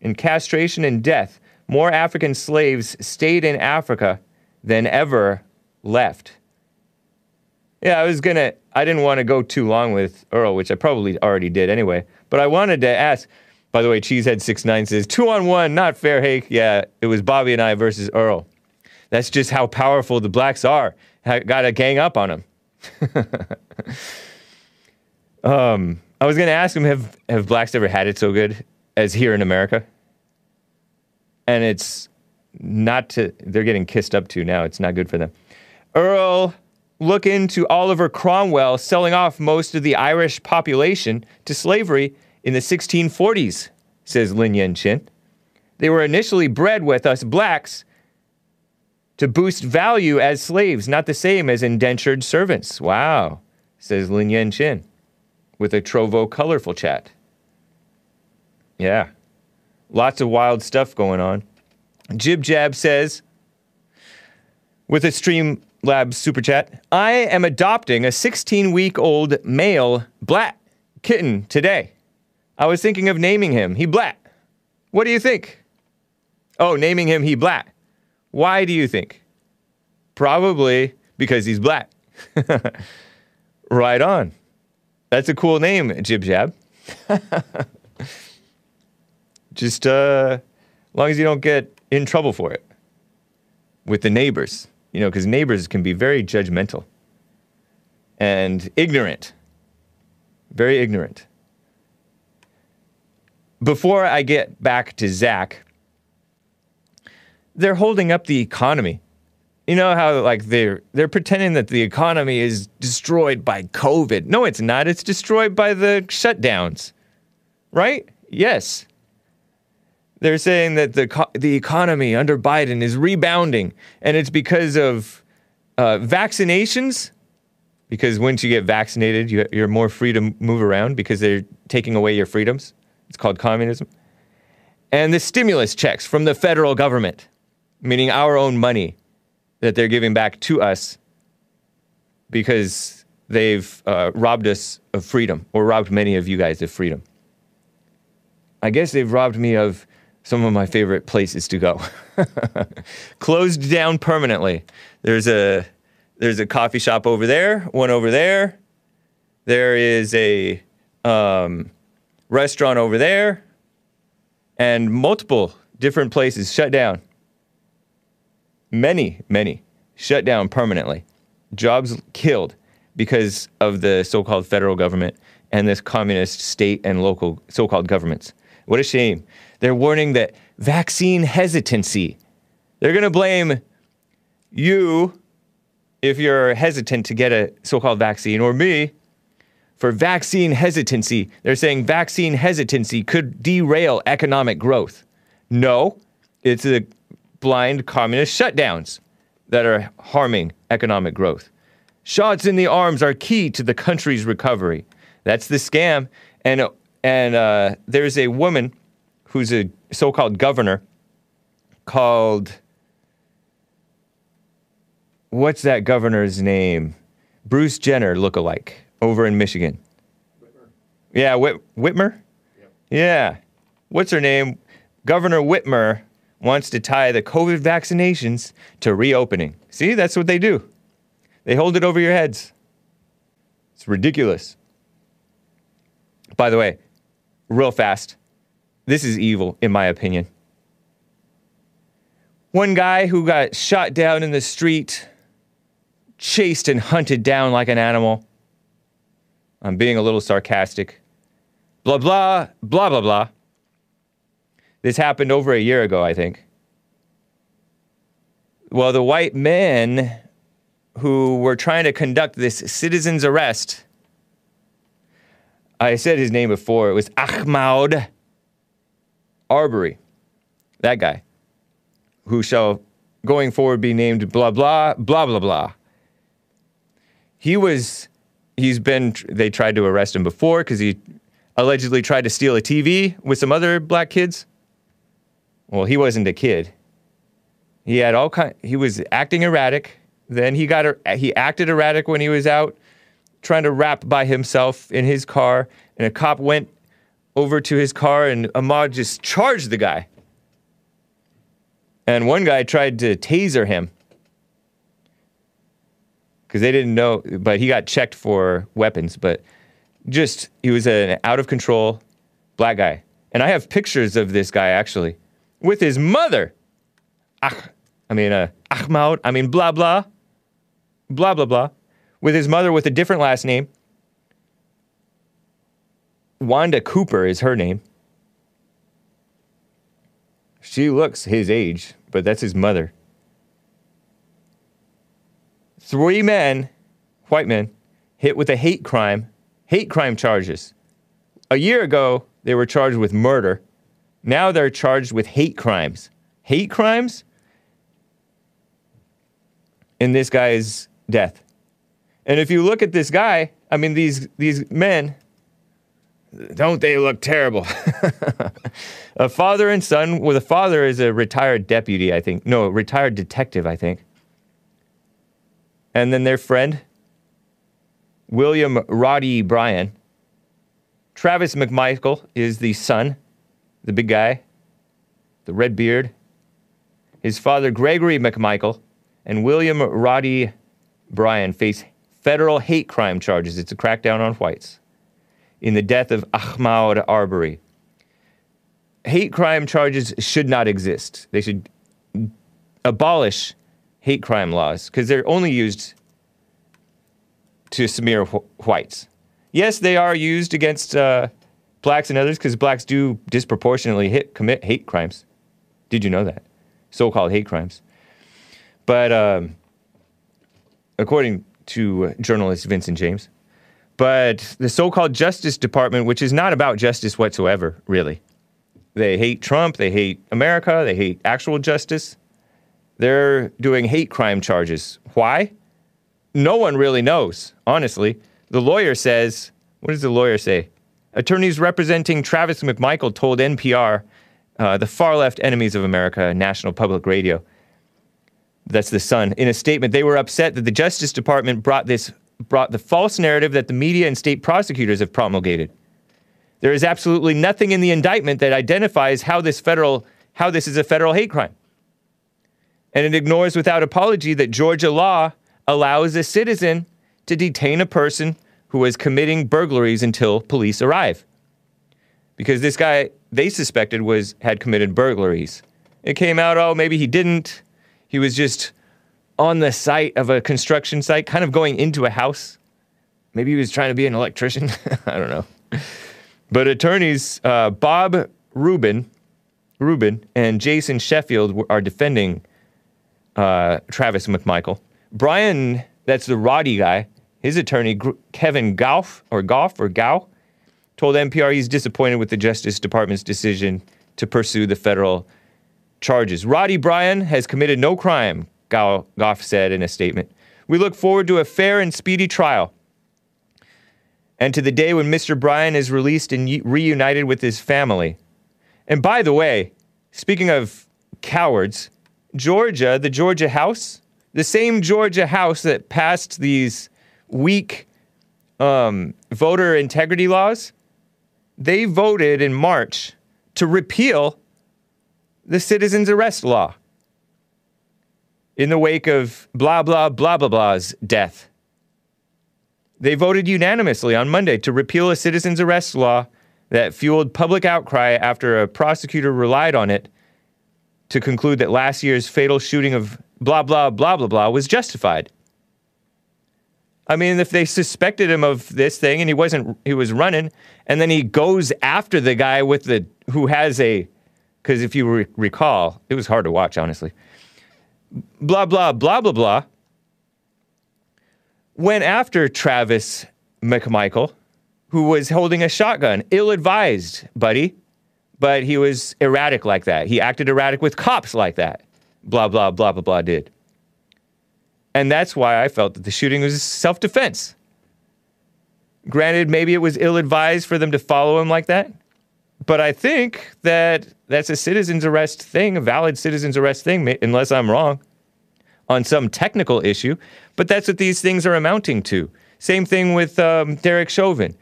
And castration and death. More African slaves stayed in Africa than ever left. Yeah, I was gonna, I didn't want to go too long with Earl, which I probably already did anyway, but I wanted to ask, by the way, Cheesehead six nine says, two on one, not fair, Hake. Yeah, it was Bobby and I versus Earl. That's just how powerful the blacks are. I gotta gang up on them. um, I was gonna ask him, have, have blacks ever had it so good as here in America? And it's not to, they're getting kissed up to now. It's not good for them. Earl, look into Oliver Cromwell selling off most of the Irish population to slavery in the sixteen forties, says Lin Yen Chin. They were initially bred with us blacks to boost value as slaves, not the same as indentured servants. Wow, says Lin Yen Chin with a Trovo colorful chat. Yeah, lots of wild stuff going on. Jib Jab says, with a Streamlabs super chat, I am adopting a sixteen-week-old male black kitten today. I was thinking of naming him He Black. What do you think? Oh, naming him He Black. Why do you think? Probably because he's black. Right on. That's a cool name, Jibjab. Just, uh, as long as you don't get in trouble for it. With the neighbors. You know, because neighbors can be very judgmental. And ignorant. Very ignorant. Before I get back to Zach, they're holding up the economy. You know how, like, they're, they're pretending that the economy is destroyed by COVID. No, it's not. It's destroyed by the shutdowns. Right? Yes. They're saying that the, the economy under Biden is rebounding, and it's because of uh, vaccinations, because once you get vaccinated, you, you're more free to move around because they're taking away your freedoms. It's called communism. And the stimulus checks from the federal government, meaning our own money that they're giving back to us because they've uh, robbed us of freedom, or robbed many of you guys of freedom. I guess they've robbed me of some of my favorite places to go. Closed down permanently. There's a, there's a coffee shop over there, one over there. There is a... Um, restaurant over there, and multiple different places shut down. Many, many shut down permanently. Jobs killed because of the so-called federal government and this communist state and local so-called governments. What a shame. They're warning that vaccine hesitancy. They're going to blame you if you're hesitant to get a so-called vaccine, or me, for vaccine hesitancy. They're saying vaccine hesitancy could derail economic growth. No, it's the blind communist shutdowns that are harming economic growth. Shots in the arms are key to the country's recovery. That's the scam. And, and uh, there's a woman who's a so-called governor called... What's that governor's name? Bruce Jenner look-alike. Over in Michigan. Whitmer. Yeah, Whit Whitmer? Yep. Yeah. what's her name, Governor Whitmer wants to tie the COVID vaccinations to reopening. See, that's what they do. They hold it over your heads. It's ridiculous. By the way, real fast, this is evil, in my opinion. One guy who got shot down in the street, chased and hunted down like an animal. I'm being a little sarcastic. Blah, blah, blah, blah, blah. This happened over a year ago, I think. Well, the white men who were trying to conduct this citizen's arrest, I said his name before, it was Ahmaud Arbery, that guy, who shall, going forward, be named blah, blah, blah, blah, blah. He was, he's been, they tried to arrest him before because he allegedly tried to steal a T V with some other black kids. Well, he wasn't a kid. He had all kind, he was acting erratic. Then he got, he acted erratic when he was out trying to rap by himself in his car, and a cop went over to his car and Ahmaud just charged the guy. And one guy tried to taser him because they didn't know, but he got checked for weapons, but just, he was an out of control black guy. And I have pictures of this guy actually with his mother. Ah, I mean, uh, Ahmaud, I mean, blah, blah, blah, blah, blah, with his mother with a different last name. Wanda Cooper is her name. She looks his age, but that's his mother. Three men, white men, hit with a hate crime, hate crime charges. A year ago, they were charged with murder. Now they're charged with hate crimes. Hate crimes? And this guy's death. And if you look at this guy, I mean, these, these men, don't they look terrible? A father and son, well, the father is a retired deputy, I think. No, a retired detective, I think. And then their friend, William Roddy Bryan. Travis McMichael is the son, the big guy, the red beard. His father, Gregory McMichael, and William Roddy Bryan face federal hate crime charges. It's a crackdown on whites. In the death of Ahmaud Arbery. Hate crime charges should not exist. They should abolish hate crime laws because they're only used to smear wh- whites. Yes, they are used against uh, blacks and others because blacks do disproportionately hit, commit hate crimes. Did you know that? So-called hate crimes. But um, according to journalist Vincent James, but the so-called Justice Department, which is not about justice whatsoever, really. They hate Trump, they hate America, they hate actual justice. They're doing hate crime charges. Why? No one really knows, honestly. The lawyer says, what does the lawyer say? Attorneys representing Travis McMichael told N P R, uh, the far-left enemies of America, National Public Radio, that's the Sun, in a statement, they were upset that the Justice Department brought this brought the false narrative that the media and state prosecutors have promulgated. There is absolutely nothing in the indictment that identifies how this federal, how this is a federal hate crime. And it ignores without apology that Georgia law allows a citizen to detain a person who is committing burglaries until police arrive. Because this guy they suspected was, had committed burglaries. It came out, oh, maybe he didn't. He was just on the site of a construction site, kind of going into a house. Maybe he was trying to be an electrician. I don't know. But attorneys uh, Bob Rubin, Rubin and Jason Sheffield are defending uh, Travis McMichael. Brian, that's the Roddy guy, his attorney, Gr- Kevin Gough, or Gough, or Gough, told N P R he's disappointed with the Justice Department's decision to pursue the federal charges. Roddy Bryan has committed no crime, Gough said in a statement. We look forward to a fair and speedy trial and to the day when Mister Bryan is released and u- reunited with his family. And by the way, speaking of cowards, Georgia, the Georgia House, the same Georgia House that passed these weak um, voter integrity laws, they voted in March to repeal the citizen's arrest law in the wake of blah, blah, blah, blah, blah's death. They voted unanimously on Monday to repeal a citizen's arrest law that fueled public outcry after a prosecutor relied on it to conclude that last year's fatal shooting of blah, blah, blah, blah, blah was justified. I mean, if they suspected him of this thing and he wasn't, he was running, and then he goes after the guy with the, who has a, because if you re- recall, it was hard to watch, honestly. Blah, blah, blah, blah, blah. Went after Travis McMichael, who was holding a shotgun. Ill-advised, buddy. But he was erratic like that. He acted erratic with cops like that. Blah, blah, blah, blah, blah did. And that's why I felt that the shooting was self-defense. Granted, maybe it was ill-advised for them to follow him like that. But I think that that's a citizen's arrest thing, a valid citizen's arrest thing, unless I'm wrong on some technical issue. But that's what these things are amounting to. Same thing with um, Derek Chauvin.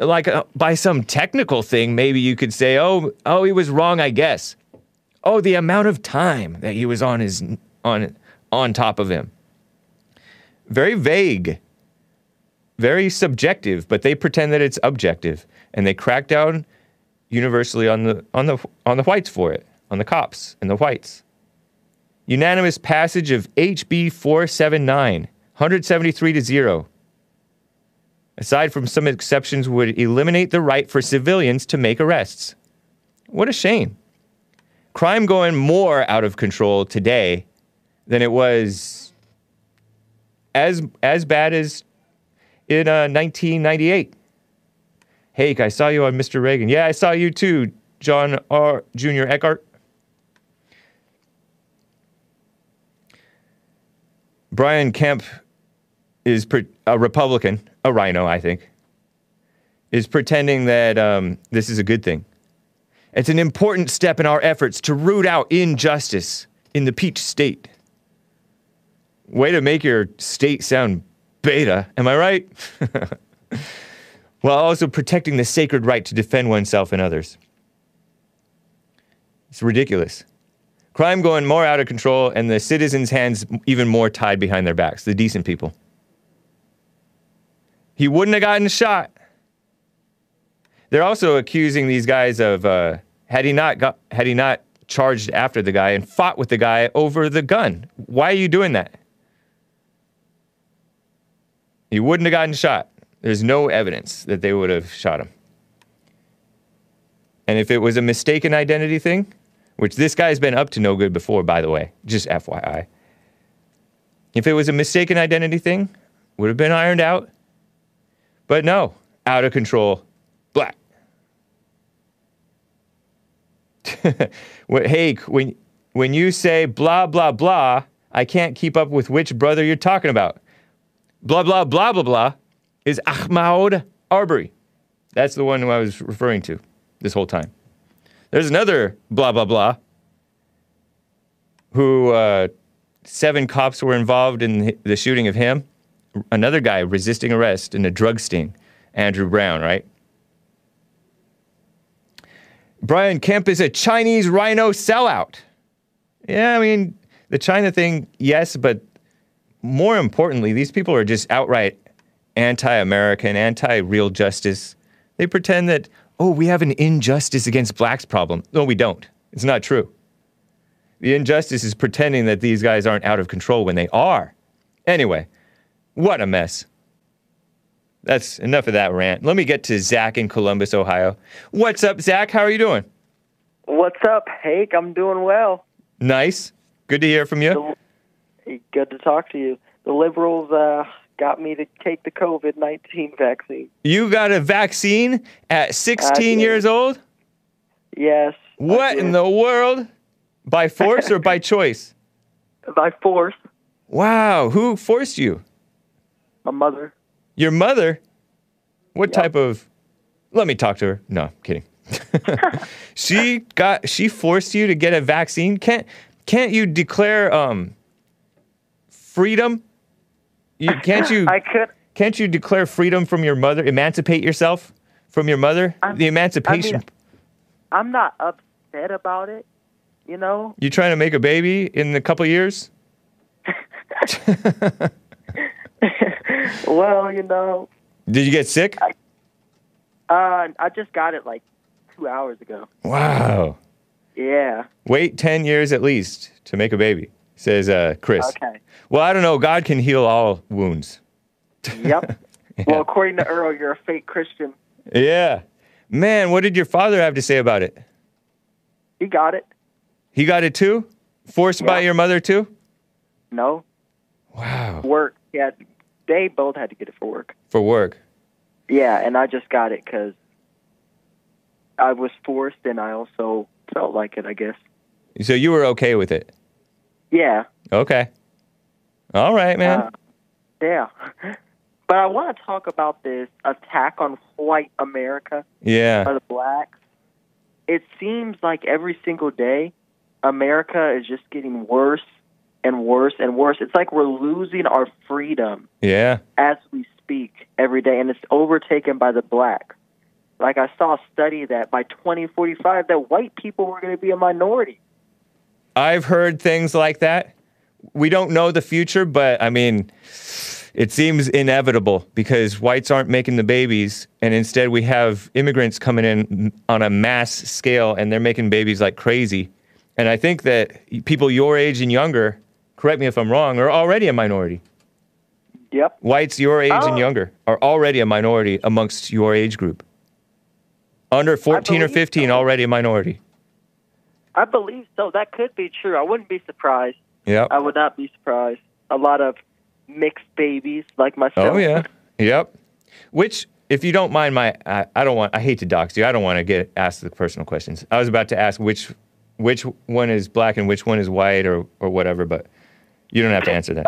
Like, uh, by some technical thing, maybe you could say, oh, oh, he was wrong, I guess. Oh, the amount of time that he was on his on on top of him. Very vague, very subjective, but they pretend that it's objective, and they crack down universally on the on the on the whites for it, on the cops and the whites. Unanimous passage of H B four seventy-nine, one hundred seventy-three to zero. Aside from some exceptions, would eliminate the right for civilians to make arrests. What a shame. Crime going more out of control today than it was as as bad as in uh, nineteen ninety-eight. Hake, I saw you on Mister Reagan. Yeah, I saw you too, John R. Junior Eckhart. Brian Kemp is pre- a Republican, a rhino, I think, is pretending that um, this is a good thing. It's an important step in our efforts to root out injustice in the Peach State. Way to make your state sound beta, am I right? While also protecting the sacred right to defend oneself and others. It's ridiculous. Crime going more out of control and the citizens' hands even more tied behind their backs, the decent people. He wouldn't have gotten shot. They're also accusing these guys of, uh, had he not got, had he not charged after the guy and fought with the guy over the gun. Why are you doing that? He wouldn't have gotten shot. There's no evidence that they would have shot him. And if it was a mistaken identity thing, which this guy's been up to no good before, by the way, just F Y I. If it was a mistaken identity thing, would have been ironed out. But no, out of control, black. What, Hake, when, when you say blah, blah, blah, I can't keep up with which brother you're talking about. Blah, blah, blah, blah, blah is Ahmaud Arbery. That's the one who I was referring to this whole time. There's another blah, blah, blah, who uh, seven cops were involved in the shooting of him. Another guy resisting arrest in a drug sting, Andrew Brown, right? Brian Kemp is a Chinese rhino sellout. Yeah, I mean, the China thing, yes, but more importantly, these people are just outright anti-American, anti-real justice. They pretend that, oh, we have an injustice against blacks problem. No, we don't. It's not true. The injustice is pretending that these guys aren't out of control when they are. Anyway, what a mess. That's enough of that rant. Let me get to Zach in Columbus, Ohio. What's up, Zach? How are you doing? What's up, Hake? I'm doing well. Nice. Good to hear from you. The, good to talk to you. The liberals uh, got me to take the COVID nineteen vaccine. You got a vaccine at sixteen years old? Yes. What in the world? By force or by choice? By force. Wow. Who forced you? My mother. Your mother? What yep. type of... Let me talk to her. No, I'm kidding. she got... She forced you to get a vaccine? Can't Can't you declare um, freedom? You, can't you... I could... Can't you declare freedom from your mother? Emancipate yourself from your mother? I'm, the emancipation... I mean, I'm not upset about it, you know? You trying to make a baby in a couple of years? Well, you know. Did you get sick? I, uh, I just got it like two hours ago. Wow. Yeah. Wait ten years at least to make a baby, says uh, Chris. Okay. Well, I don't know. God can heal all wounds. Yep. Yeah. Well, according to Earl, you're a fake Christian. Yeah. Man, what did your father have to say about it? He got it. He got it too? Forced yeah. by your mother too? No. Wow. Work. Yeah. They both had to get it for work. For work. Yeah, and I just got it because I was forced and I also felt like it, I guess. So you were okay with it? Yeah. Okay. All right, man. Uh, yeah. But I want to talk about this attack on white America yeah. by the blacks. It seems like every single day, America is just getting worse and worse and worse. It's like we're losing our freedom yeah. as we speak every day, and it's overtaken by the black. Like I saw a study that by twenty forty-five, that white people were going to be a minority. I've heard things like that. We don't know the future, but I mean... it seems inevitable because whites aren't making the babies, and instead we have immigrants coming in on a mass scale, and they're making babies like crazy. And I think that people your age and younger, correct me if I'm wrong, are already a minority. Yep. Whites your age oh. and younger are already a minority amongst your age group. Under fourteen or fifteen, so. Already a minority. I believe so. That could be true. I wouldn't be surprised. Yeah. I would not be surprised. A lot of mixed babies like myself. Oh yeah, yep. Which, if you don't mind, my I, I don't want. I hate to dox you. I don't want to get asked the personal questions. I was about to ask which which one is black and which one is white or or whatever, but you don't have to answer that.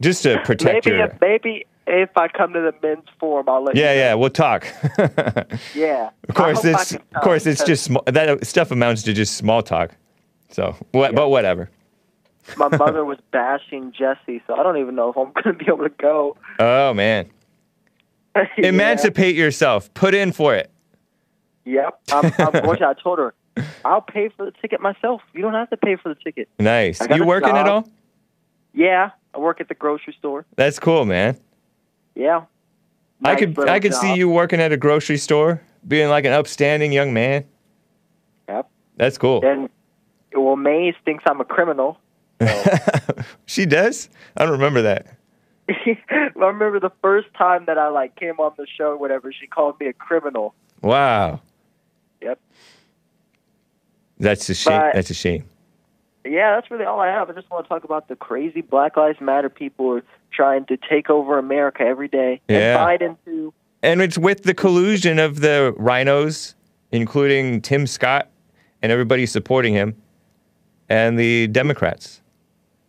Just to protect maybe your. If, maybe if I come to the men's forum, I'll let. Yeah, you know. Yeah, we'll talk. Yeah. Of course, it's of course it's just sm that stuff amounts to just small talk. So, yeah. But whatever. My mother was bashing Jesse, so I don't even know if I'm going to be able to go. Oh, man. Yeah. Emancipate yourself. Put in for it. Yep. I'm, I'm, I told her, I'll pay for the ticket myself. You don't have to pay for the ticket. Nice. You working job. At all? Yeah. I work at the grocery store. That's cool, man. Yeah. Nice I could, I could job. see you working at a grocery store, being like an upstanding young man. Yep. That's cool. And, well, Maze thinks I'm a criminal. She does? I don't remember that. I remember the first time that I like came on the show, whatever, she called me a criminal. Wow. Yep. That's a shame. But, that's a shame. Yeah, that's really all I have. I just want to talk about the crazy Black Lives Matter people who are trying to take over America every day. Yeah. And Biden too. And it's with the collusion of the rhinos, including Tim Scott and everybody supporting him, and the Democrats.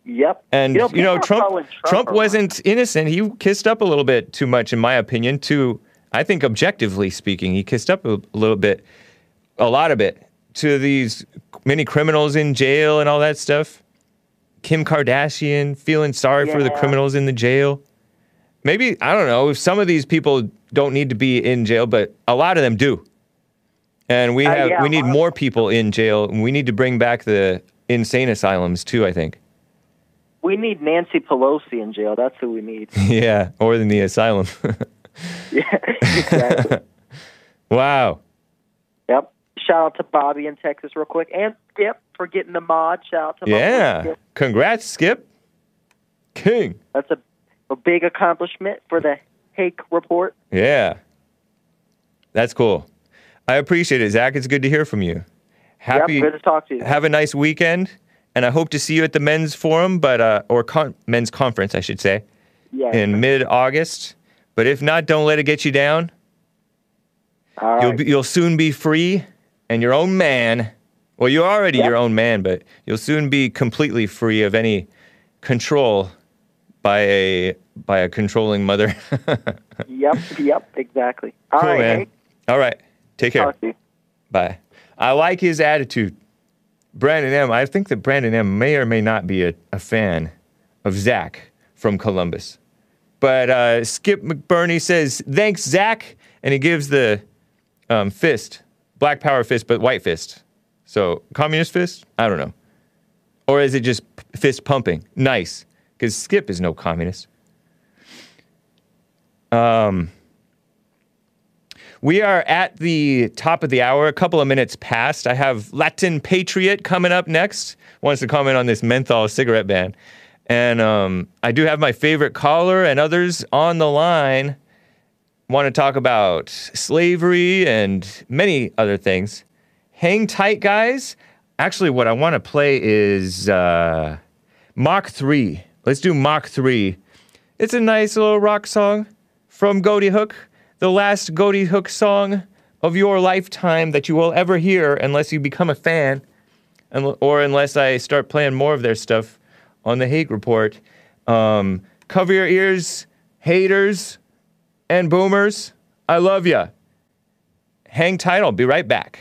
Yep. And, you know, you know Trump, Trump, Trump wasn't innocent. He kissed up a little bit too much, in my opinion, to, I think, objectively speaking, he kissed up a little bit, a lot of it, to these many criminals in jail and all that stuff. Kim Kardashian feeling sorry yeah. for the criminals in the jail. Maybe, I don't know, if some of these people don't need to be in jail, but a lot of them do. And we, have, uh, yeah, we need more people in jail, and we need to bring back the insane asylums, too, I think. We need Nancy Pelosi in jail. That's who we need. Yeah, or in the asylum. Yeah, exactly. Wow. Yep. Shout out to Bobby in Texas real quick. And Skip for getting the mod. Shout out to yeah. Skip. Congrats, Skip. King. That's a, a big accomplishment for the Hake Report. Yeah. That's cool. I appreciate it, Zach. It's good to hear from you. Happy. Yep, good to talk to you. Have a nice weekend. And I hope to see you at the men's forum, but uh, or con men's conference, I should say, yeah, in yeah. mid-August. But if not, don't let it get you down. All you'll, right. be, you'll soon be free and your own man. Well, you're already yep. your own man, but you'll soon be completely free of any control by a by a controlling mother. Yep, yep, exactly. All cool, right, man. Hey. All right, take care. Talk to you. Bye. I like his attitude. Brandon M. I think that Brandon M. may or may not be a, a fan of Zach from Columbus. But uh, Skip McBurney says, thanks, Zach. And he gives the um, fist black power fist, but white fist. So, communist fist? I don't know. Or is it just fist pumping? Nice. Because Skip is no communist. Um, we are at the top of the hour, a couple of minutes past. I have Latin Patriot coming up next. Wants to comment on this menthol cigarette ban. And um, I do have my favorite caller and others on the line. Want to talk about slavery and many other things. Hang tight, guys. Actually, what I want to play is uh, Mach three. Let's do Mach three. It's a nice little rock song from Ghoti Hook. The last Ghoti Hook song of your lifetime that you will ever hear unless you become a fan. And, or unless I start playing more of their stuff on the Hake Report. Um, cover your ears, haters, and boomers. I love ya. Hang tight, I'll be right back.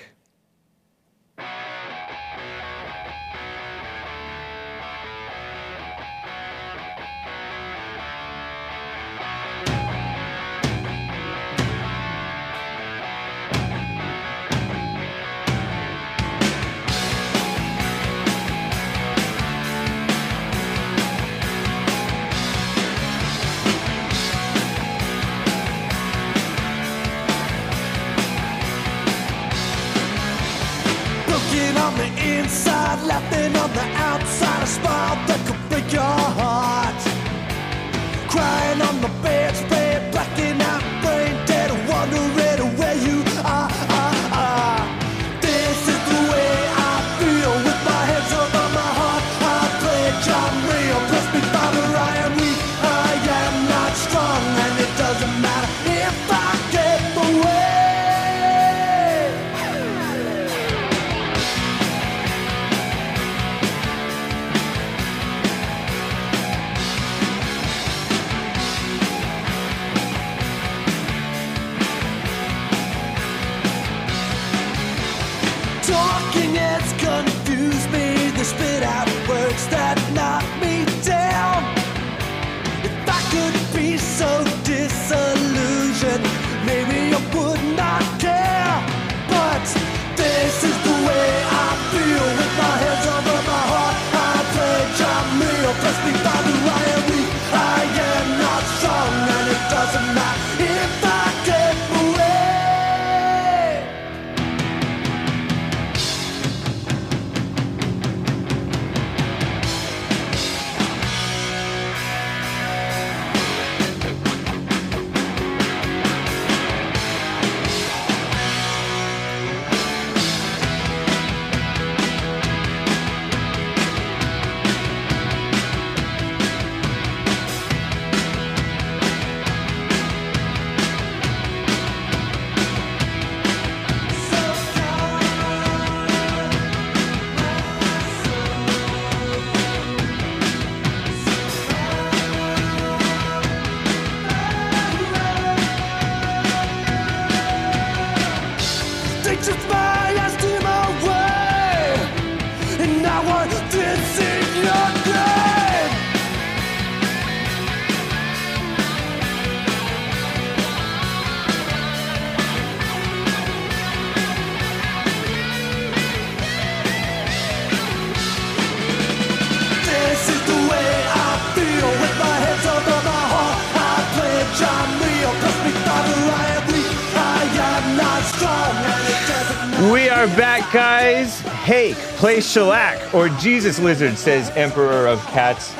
Guys, Hake, play shellac, or Jesus Lizard, says Emperor of Cats.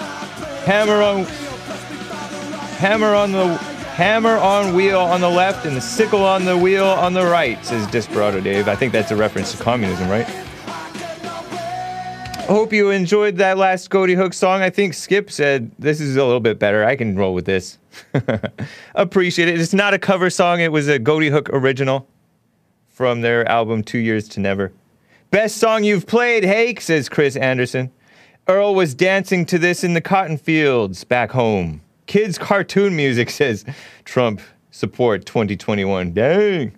Hammer on, hammer on the, hammer on wheel on the left, and the sickle on the wheel on the right, says Desperado Dave. I think that's a reference to communism, right? Hope you enjoyed that last Ghoti Hook song. I think Skip said, this is a little bit better. I can roll with this. Appreciate it. It's not a cover song. It was a Ghoti Hook original from their album Two Years to Never. Best song you've played, Hake, says Chris Anderson. Earl was dancing to this in the cotton fields back home. Kids' cartoon music, says Trump support twenty twenty-one. Dang.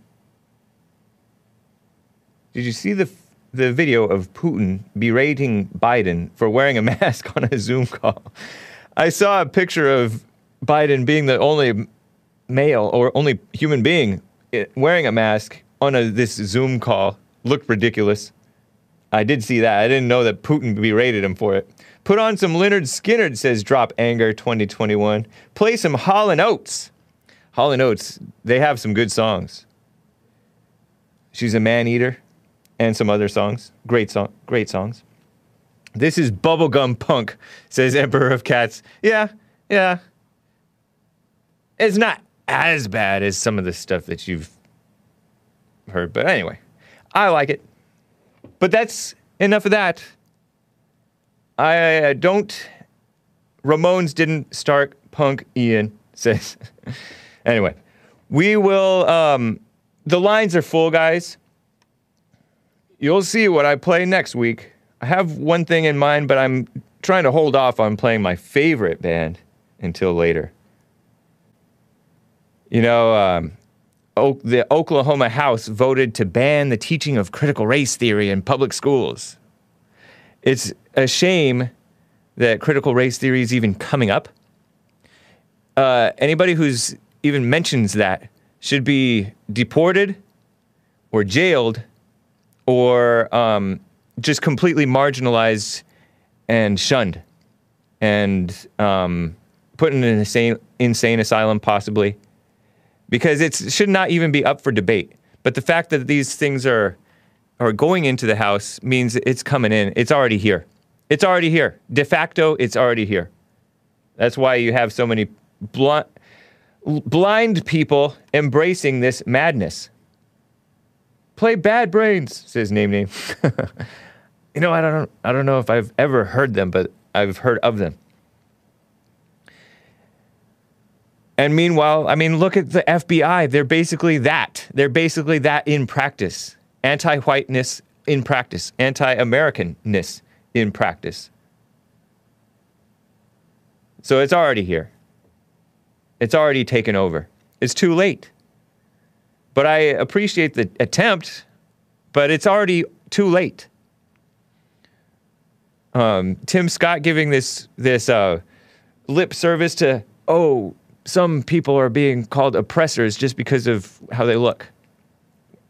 Did you see the, the video of Putin berating Biden for wearing a mask on a Zoom call? I saw a picture of Biden being the only male or only human being wearing a mask on a, this Zoom call looked ridiculous. I did see that. I didn't know that Putin berated him for it. Put on some Lynyrd Skynyrd, says Drop Anger twenty twenty-one. Play some Hall and Oates. Hall and Oates, they have some good songs. She's a Man-Eater and some other songs. Great song, great songs. This is bubblegum punk, says Emperor of Cats. Yeah, yeah. It's not as bad as some of the stuff that you've heard, but anyway, I like it. But that's enough of that. I uh, don't... Ramones didn't start punk, Ian says. Anyway, we will... Um, the lines are full, guys. You'll see what I play next week. I have one thing in mind, but I'm trying to hold off on playing my favorite band until later. You know, um, o- the Oklahoma House voted to ban the teaching of critical race theory in public schools. It's a shame that critical race theory is even coming up. Uh, anybody who's even mentions that should be deported or jailed or... Um, just completely marginalized and shunned and um, put in an insane, insane asylum, possibly, because it should not even be up for debate. But the fact that these things are, are going into the House means it's coming in. It's already here. It's already here. De facto, it's already here. That's why you have so many bl- blind people embracing this madness. Play Bad Brains, says Name Name. You know, I don't, I don't know if I've ever heard them, but I've heard of them. And meanwhile, I mean, look at the F B I. They're basically that. They're basically that in practice. Anti-whiteness in practice. Anti-Americanness in practice. So it's already here. It's already taken over. It's too late. But I appreciate the attempt, but it's already too late. Um, Tim Scott giving this this uh, lip service to, oh, some people are being called oppressors just because of how they look,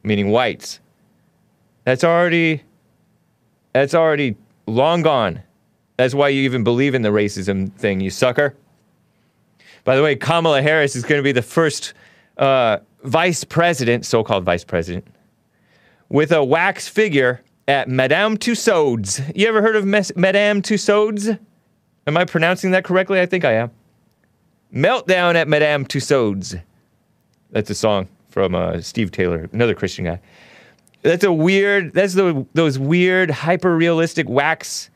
meaning whites. That's already, that's already long gone. That's why you even believe in the racism thing, you sucker. By the way, Kamala Harris is going to be the first... Uh, Vice President, so-called Vice President, with a wax figure at Madame Tussauds. You ever heard of Mes- Madame Tussauds? Am I pronouncing that correctly? I think I am. Meltdown at Madame Tussauds. That's a song from uh, Steve Taylor, another Christian guy. That's a weird, that's the, those weird, hyper-realistic wax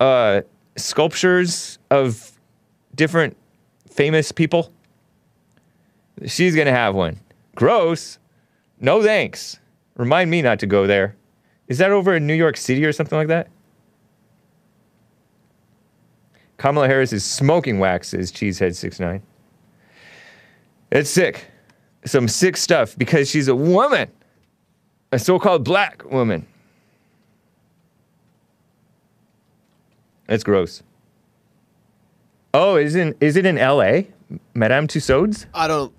uh, sculptures of different famous people. She's gonna have one. Gross. No thanks. Remind me not to go there. Is that over in New York City or something like that? Kamala Harris is smoking wax, says Cheesehead six nine. It's sick. Some sick stuff because she's a woman. A so-called black woman. That's gross. Oh, is it, is it in L A? Madame Tussauds? I don't...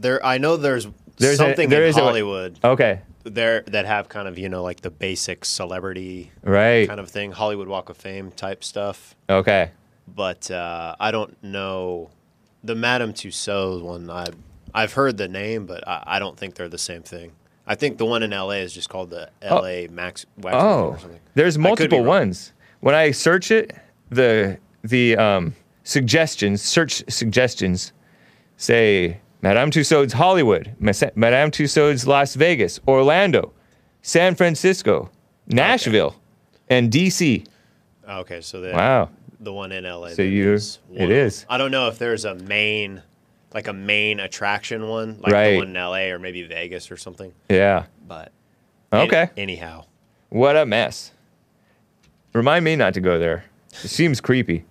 There, I know there's, there's something a, there in is Hollywood. A, okay. There that have kind of, you know, like the basic celebrity right. kind of thing, Hollywood Walk of Fame type stuff. Okay. But uh, I don't know the Madame Tussauds one. I I've heard the name, but I, I don't think they're the same thing. I think the one in L A is just called the L A oh. Max Wax. Oh, or something. There's multiple ones. When I search it, the the um, suggestions, search suggestions, say. Madame Tussauds Hollywood, Madame Tussauds Las Vegas, Orlando, San Francisco, Nashville, okay. and D C. Okay, so the, wow. the one in L A. So you, is it is. I don't know if there's a main, like a main attraction one, like right. the one in L A or maybe Vegas or something. Yeah. But okay. Any, anyhow. What a mess. Remind me not to go there. It seems creepy.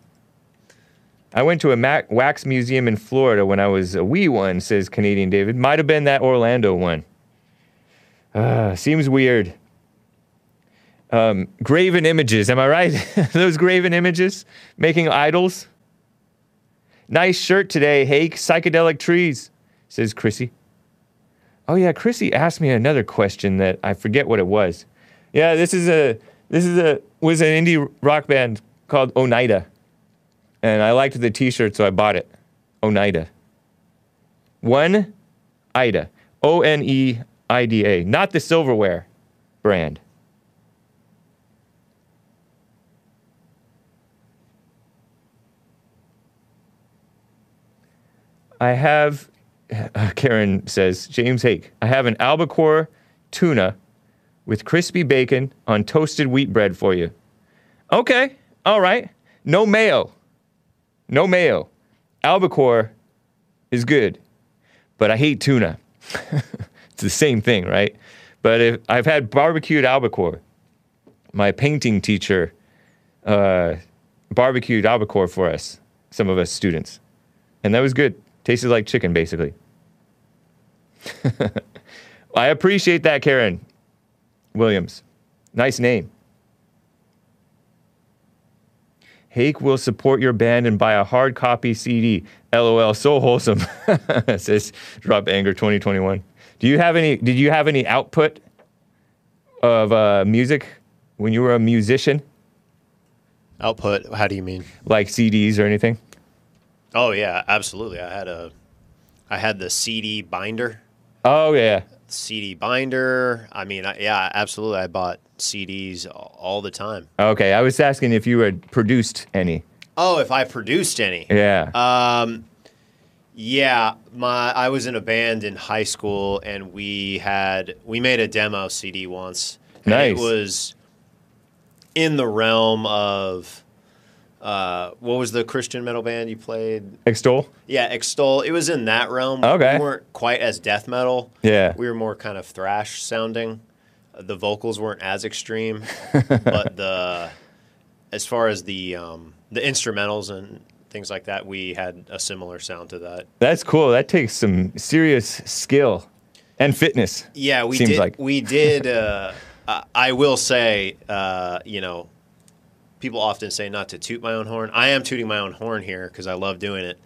I went to a mac- wax museum in Florida when I was a wee one, says Canadian David. Might have been that Orlando one. Uh, seems weird. Um, graven images, am I right? Those graven images? Making idols? Nice shirt today, Hake. Psychedelic trees, says Chrissy. Oh yeah, Chrissy asked me another question that I forget what it was. Yeah, this is a this is a was an indie rock band called Oneida, and I liked the T-shirt, so I bought it. Oneida. One, Ida. O N E I D A. Not the silverware brand. I have, uh, Karen says, James Hake, I have an albacore tuna with crispy bacon on toasted wheat bread for you. Okay, all right. No mayo. No mayo. Albacore is good, but I hate tuna. It's the same thing, right? But if I've had barbecued albacore. My painting teacher uh, barbecued albacore for us, some of us students. And that was good. Tasted like chicken, basically. I appreciate that, Karen Williams. Nice name. Hake will support your band and buy a hard copy C D. LOL, so wholesome. Says Drop Anger twenty twenty-one. Do you have any? Did you have any output of uh, music when you were a musician? Output? How do you mean? Like C Ds or anything? Oh yeah, absolutely. I had a, I had the C D binder. Oh yeah. C D binder. I mean, I, yeah, absolutely. I bought C Ds all the time. Okay, I was asking if you had produced any. Oh, if I produced any. Yeah. Um, yeah. My, I was in a band in high school, and we had we made a demo C D once. And nice. It was in the realm of. Uh, what was the Christian metal band you played? Extol? Yeah, Extol. It was in that realm. Okay. We weren't quite as death metal. Yeah. We were more kind of thrash sounding. The vocals weren't as extreme, but the as far as the um, the instrumentals and things like that, we had a similar sound to that. That's cool. That takes some serious skill and fitness. Yeah, we seems did. Like. We did. Uh, I, I will say, uh, you know. People often say not to toot my own horn. I am tooting my own horn here because I love doing it.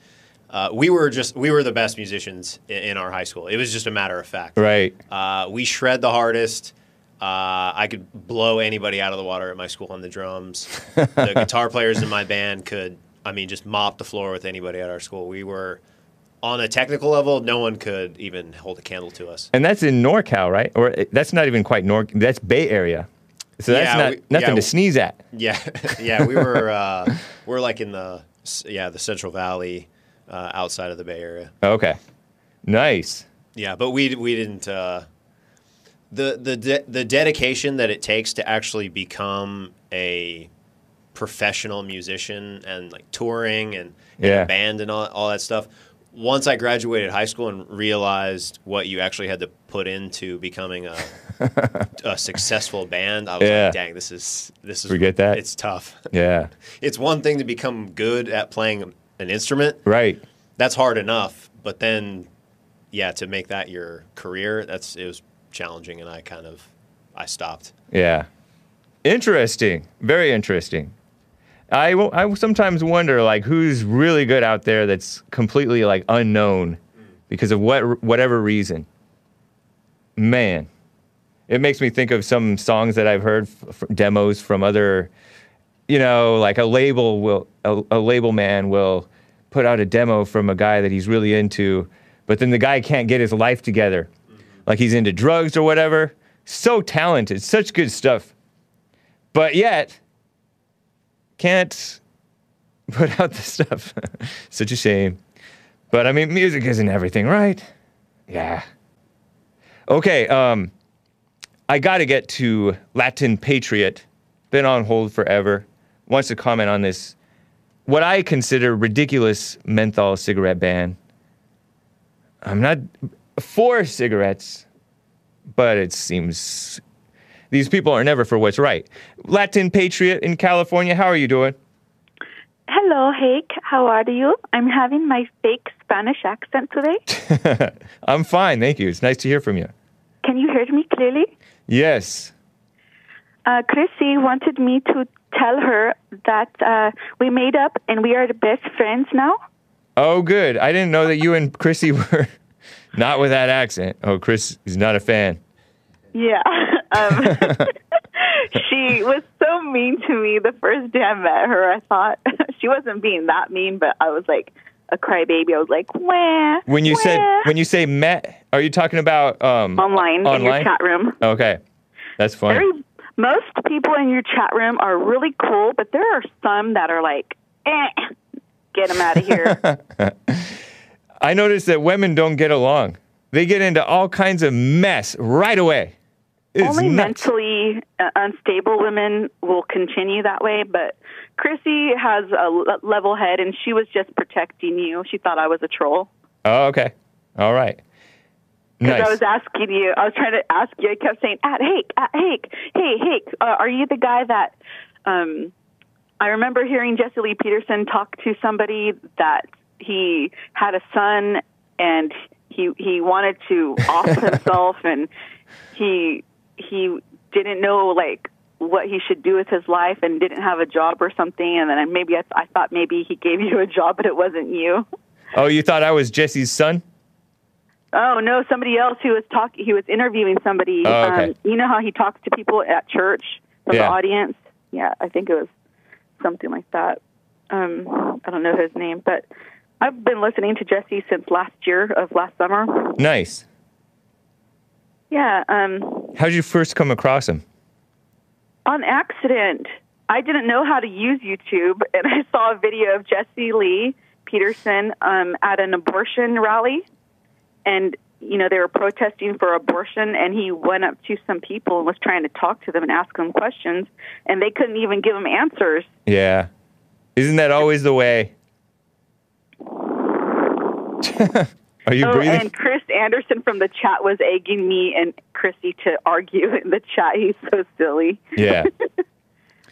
Uh, we were just we were the best musicians in, in our high school. It was just a matter of fact. Right. Uh, we shred the hardest. Uh, I could blow anybody out of the water at my school on the drums. The guitar players in my band could, I mean, just mop the floor with anybody at our school. We were, on a technical level, no one could even hold a candle to us. And that's in NorCal, right? Or that's not even quite NorCal. That's Bay Area. So that's yeah, not, we, nothing yeah, to sneeze at. Yeah, yeah, we were uh, we're like in the yeah the Central Valley, uh, outside of the Bay Area. Okay, nice. Yeah, but we we didn't uh, the the de the dedication that it takes to actually become a professional musician and like touring and yeah. in a band and all all that stuff. Once I graduated high school and realized what you actually had to put into becoming a, a successful band, I was yeah. like, "Dang, this is this is forget that it's tough." Yeah, it's one thing to become good at playing an instrument, right? That's hard enough, but then, yeah, to make that your career, that's it was challenging, and I kind of I stopped. Yeah, interesting, very interesting. I, I sometimes wonder, like, who's really good out there that's completely, like, unknown because of what whatever reason. Man, it makes me think of some songs that I've heard, f demos from other, you know, like a label will, a, a label man will put out a demo from a guy that he's really into, but then the guy can't get his life together. Like, he's into drugs or whatever. So talented, such good stuff. But yet... can't put out this stuff. Such a shame. But I mean, music isn't everything, right? Yeah. Okay, um, I gotta get to Latin Patriot. Been on hold forever. Wants to comment on this, what I consider ridiculous menthol cigarette ban. I'm not for cigarettes, but it seems... these people are never for what's right. Latin Patriot in California, how are you doing? Hello, Hake. How are you? I'm having my fake Spanish accent today. I'm fine, thank you. It's nice to hear from you. Can you hear me clearly? Yes. Uh, Chrissy wanted me to tell her that uh, we made up and we are the best friends now. Oh, good. I didn't know that you and Chrissy were Not with that accent. Oh, Chris is not a fan. Yeah. Um, she was so mean to me the first day I met her. I thought she wasn't being that mean, but I was like a crybaby. I was like, where? When you where? said when you say met, are you talking about um, online, online in your chat room? Okay, that's funny. Every, most people in your chat room are really cool, but there are some that are like, eh, get them out of here. I noticed that women don't get along. They get into all kinds of mess right away. It's Only nuts. mentally unstable women will continue that way, but Chrissy has a level head, and she was just protecting you. She thought I was a troll. Oh, okay. All right. Because nice. I was asking you. I was trying to ask you. I kept saying, at Hake, at Hake, hey, Hake, uh, are you the guy that... Um, I remember hearing Jesse Lee Peterson talk to somebody that he had a son, and he he wanted to off himself, and he... he didn't know, like, what he should do with his life and didn't have a job or something, and then maybe I, th- I thought maybe he gave you a job, but it wasn't you. Oh, you thought I was Jesse's son? Oh, no, somebody else who was talking, he was interviewing somebody. Oh, okay. Um, you know how he talks to people at church, from yeah. the audience? Yeah, I think it was something like that. Um, I don't know his name, but I've been listening to Jesse since last year of last summer. Nice. Yeah, um... How did you first come across him? On accident. I didn't know how to use YouTube, and I saw a video of Jesse Lee Peterson um, at an abortion rally. And, you know, they were protesting for abortion, and he went up to some people and was trying to talk to them and ask them questions, and they couldn't even give him answers. Yeah. Isn't that always the way? Are you oh, breathing? And Chris Anderson from the chat was egging me and Chrissy to argue in the chat. He's so silly. Yeah.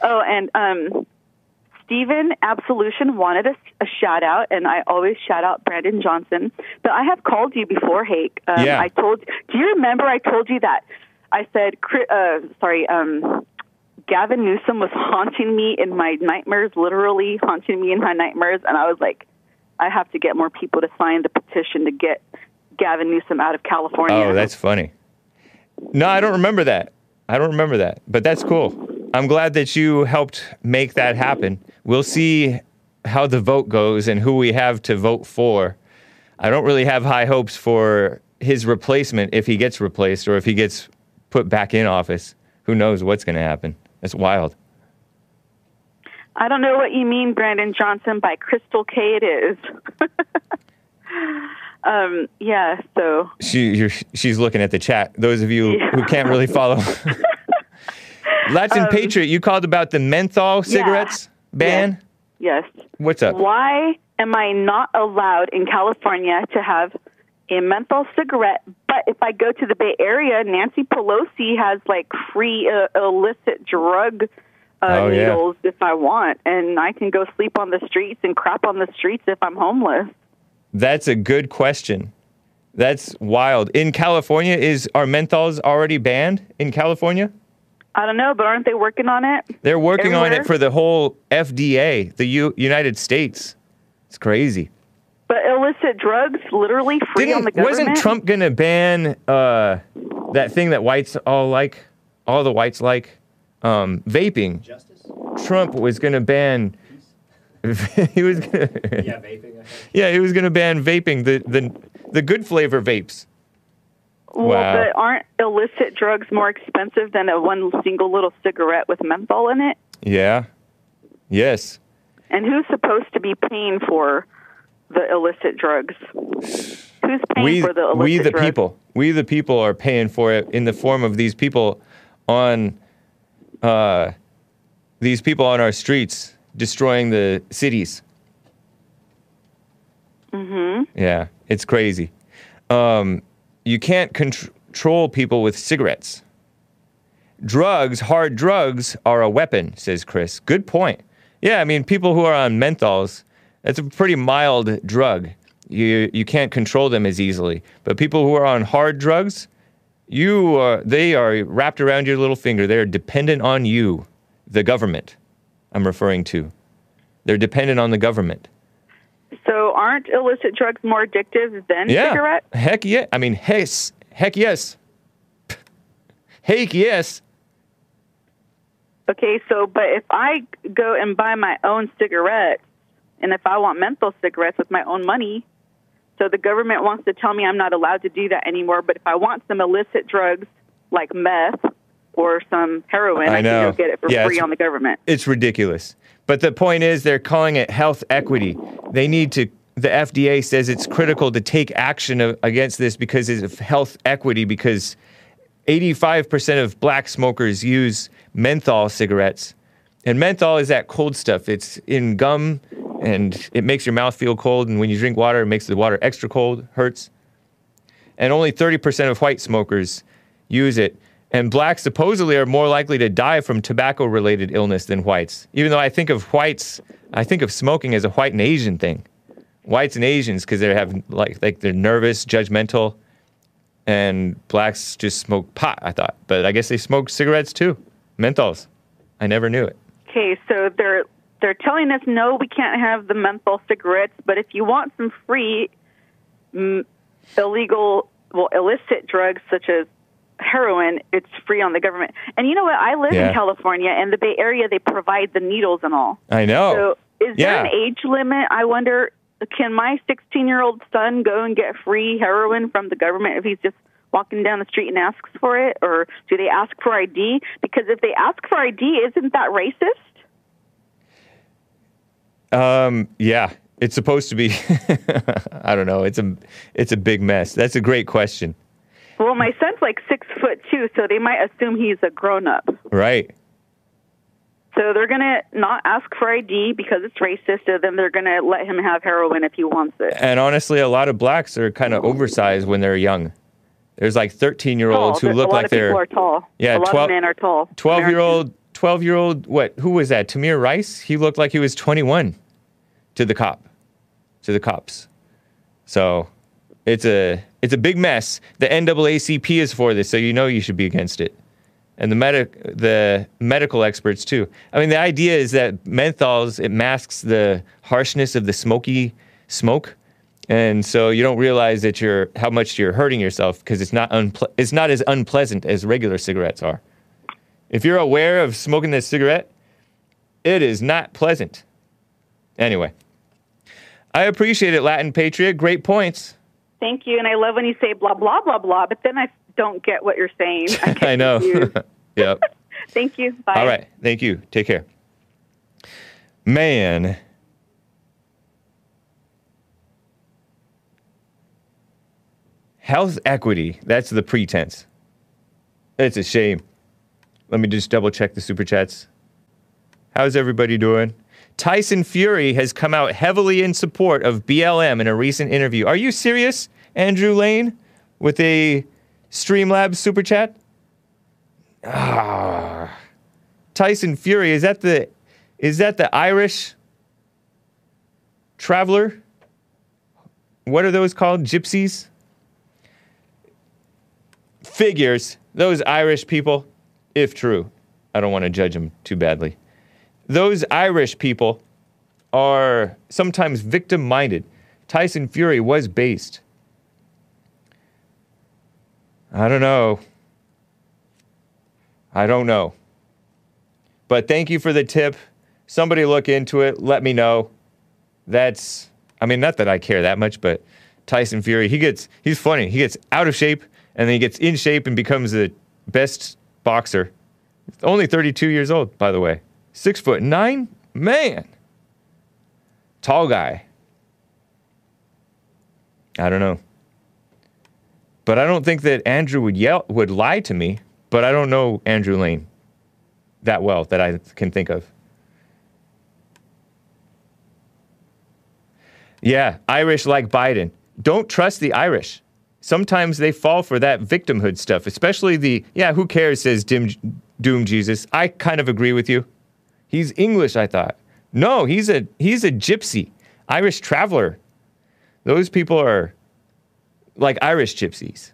oh, and um, Stephen Absolution wanted a, a shout-out, and I always shout-out Brandon Johnson. But I have called you before, Hake. Um, yeah. I told, do you remember I told you that? I said, uh, sorry, um, Gavin Newsom was haunting me in my nightmares, literally haunting me in my nightmares, and I was like, I have to get more people to sign the petition to get Gavin Newsom out of California. Oh, that's funny. No, I don't remember that. I don't remember that. But that's cool. I'm glad that you helped make that happen. We'll see how the vote goes and who we have to vote for. I don't really have high hopes for his replacement if he gets replaced or if he gets put back in office. Who knows what's going to happen? That's wild. I don't know what you mean, Brandon Johnson, by Crystal K. It is. um, yeah, so... She, you're, she's looking at the chat. Those of you yeah. who can't really follow. Latin um, Patriot, you called about the menthol cigarettes yeah. ban? Yes. yes. What's up? Why am I not allowed in California to have a menthol cigarette, but if I go to the Bay Area, Nancy Pelosi has, like, free uh, illicit drug... Uh, oh, needles yeah. if I want, and I can go sleep on the streets and crap on the streets if I'm homeless. That's a good question. That's wild. In California, is are menthols already banned in California? I don't know, but aren't they working on it? They're working Everywhere? on it for the whole F D A, the U- United States. It's crazy. But illicit drugs, literally free Didn't, on the government? Wasn't Trump going to ban uh, that thing that whites all like, all the whites like? Um, vaping. Justice? Trump was going to ban. he was. Gonna, yeah, vaping. Yeah, he was going to ban vaping. The the the good flavor vapes. Well, wow. But aren't illicit drugs more expensive than a one single little cigarette with menthol in it? Yeah. Yes. And who's supposed to be paying for the illicit drugs? Who's paying we, for the illicit drugs? We the drugs? people. We the people are paying for it in the form of these people on. Uh, these people on our streets destroying the cities. Mm-hmm. Yeah, it's crazy. Um, you can't contr- control people with cigarettes. Drugs, hard drugs, are a weapon, says Chris. Good point. Yeah, I mean, people who are on menthols, that's a pretty mild drug. You you can't control them as easily. But people who are on hard drugs... You are, they are wrapped around your little finger. They are dependent on you, the government, I'm referring to. They're dependent on the government. So aren't illicit drugs more addictive than yeah. cigarettes? Heck yeah. I mean, yes. Heck yes. Heck yes. Okay, so, but if I go and buy my own cigarettes, and if I want menthol cigarettes with my own money, so the government wants to tell me I'm not allowed to do that anymore, but if I want some illicit drugs like meth or some heroin, I, I can go get it for yeah, free on the government. It's ridiculous. But the point is they're calling it health equity. They need to, the F D A says it's critical to take action of, against this because it's health equity, because eighty-five percent of black smokers use menthol cigarettes. And menthol is that cold stuff. It's in gum, and it makes your mouth feel cold, and when you drink water, it makes the water extra cold, hurts. And only thirty percent of white smokers use it. And blacks supposedly are more likely to die from tobacco-related illness than whites. Even though I think of whites, I think of smoking as a white and Asian thing. Whites and Asians, because they have, like, like, they're nervous, judgmental, and blacks just smoke pot, I thought. But I guess they smoke cigarettes, too. Menthols. I never knew it. Okay, so they're they're telling us, no, we can't have the menthol cigarettes, but if you want some free m- illegal, well, illicit drugs such as heroin, it's free on the government. And you know what? I live yeah. in California, and the Bay Area, they provide the needles and all. I know. So is yeah. there an age limit? I wonder, can my sixteen-year-old son go and get free heroin from the government if he's just walking down the street and asks for it? Or do they ask for I D? Because if they ask for I D, isn't that racist? Um, yeah, it's supposed to be. I don't know. It's a, it's a big mess. That's a great question. Well, my son's like six foot two, so they might assume he's a grown-up. Right. So they're going to not ask for I D because it's racist, and then they're going to let him have heroin if he wants it. And honestly, a lot of blacks are kind of oversized when they're young. There's like thirteen-year-olds who look like they're... A lot of people are tall. Yeah, a lot of men are tall. twelve-year-old, twelve-year-old, what, who was that? Tamir Rice? He looked like he was twenty-one to the cop, to the cops. So it's a... It's a big mess. The N double A C P is for this, so you know you should be against it. And the medic, the medical experts, too. I mean, the idea is that menthols, it masks the harshness of the smoky smoke, and so you don't realize that you're how much you're hurting yourself, because it's not unple- it's not as unpleasant as regular cigarettes are. If you're aware of smoking this cigarette, it is not pleasant. Anyway, I appreciate it, Latin Patriot. Great points. Thank you, and I love when you say blah, blah, blah, blah, but then I don't get what you're saying. I, I know. Yep. Thank you. Bye. All right. Thank you. Take care. Man. Health equity. That's the pretense. It's a shame. Let me just double-check the Super Chats. How's everybody doing? Tyson Fury has come out heavily in support of B L M in a recent interview. Are you serious, Andrew Lane, with a Streamlabs super chat? Ah, Tyson Fury, is that the is that the Irish traveler? What are those called? Gypsies? Figures. Those Irish people, if true. I don't want to judge them too badly. Those Irish people are sometimes victim-minded. Tyson Fury was based. I don't know. I don't know. But thank you for the tip. Somebody look into it. Let me know. That's, I mean, not that I care that much, but Tyson Fury, he gets, he's funny. He gets out of shape, and then he gets in shape and becomes the best boxer. Only thirty-two years old, by the way. Six foot nine? Man. Tall guy. I don't know. But I don't think that Andrew would yell, would lie to me, but I don't know Andrew Lane that well that I can think of. Yeah, Irish like Biden. Don't trust the Irish. Sometimes they fall for that victimhood stuff, especially the, yeah, who cares, says Dim, Doom Jesus. I kind of agree with you. He's English, I thought. No, he's a he's a gypsy, Irish traveler. Those people are like Irish gypsies.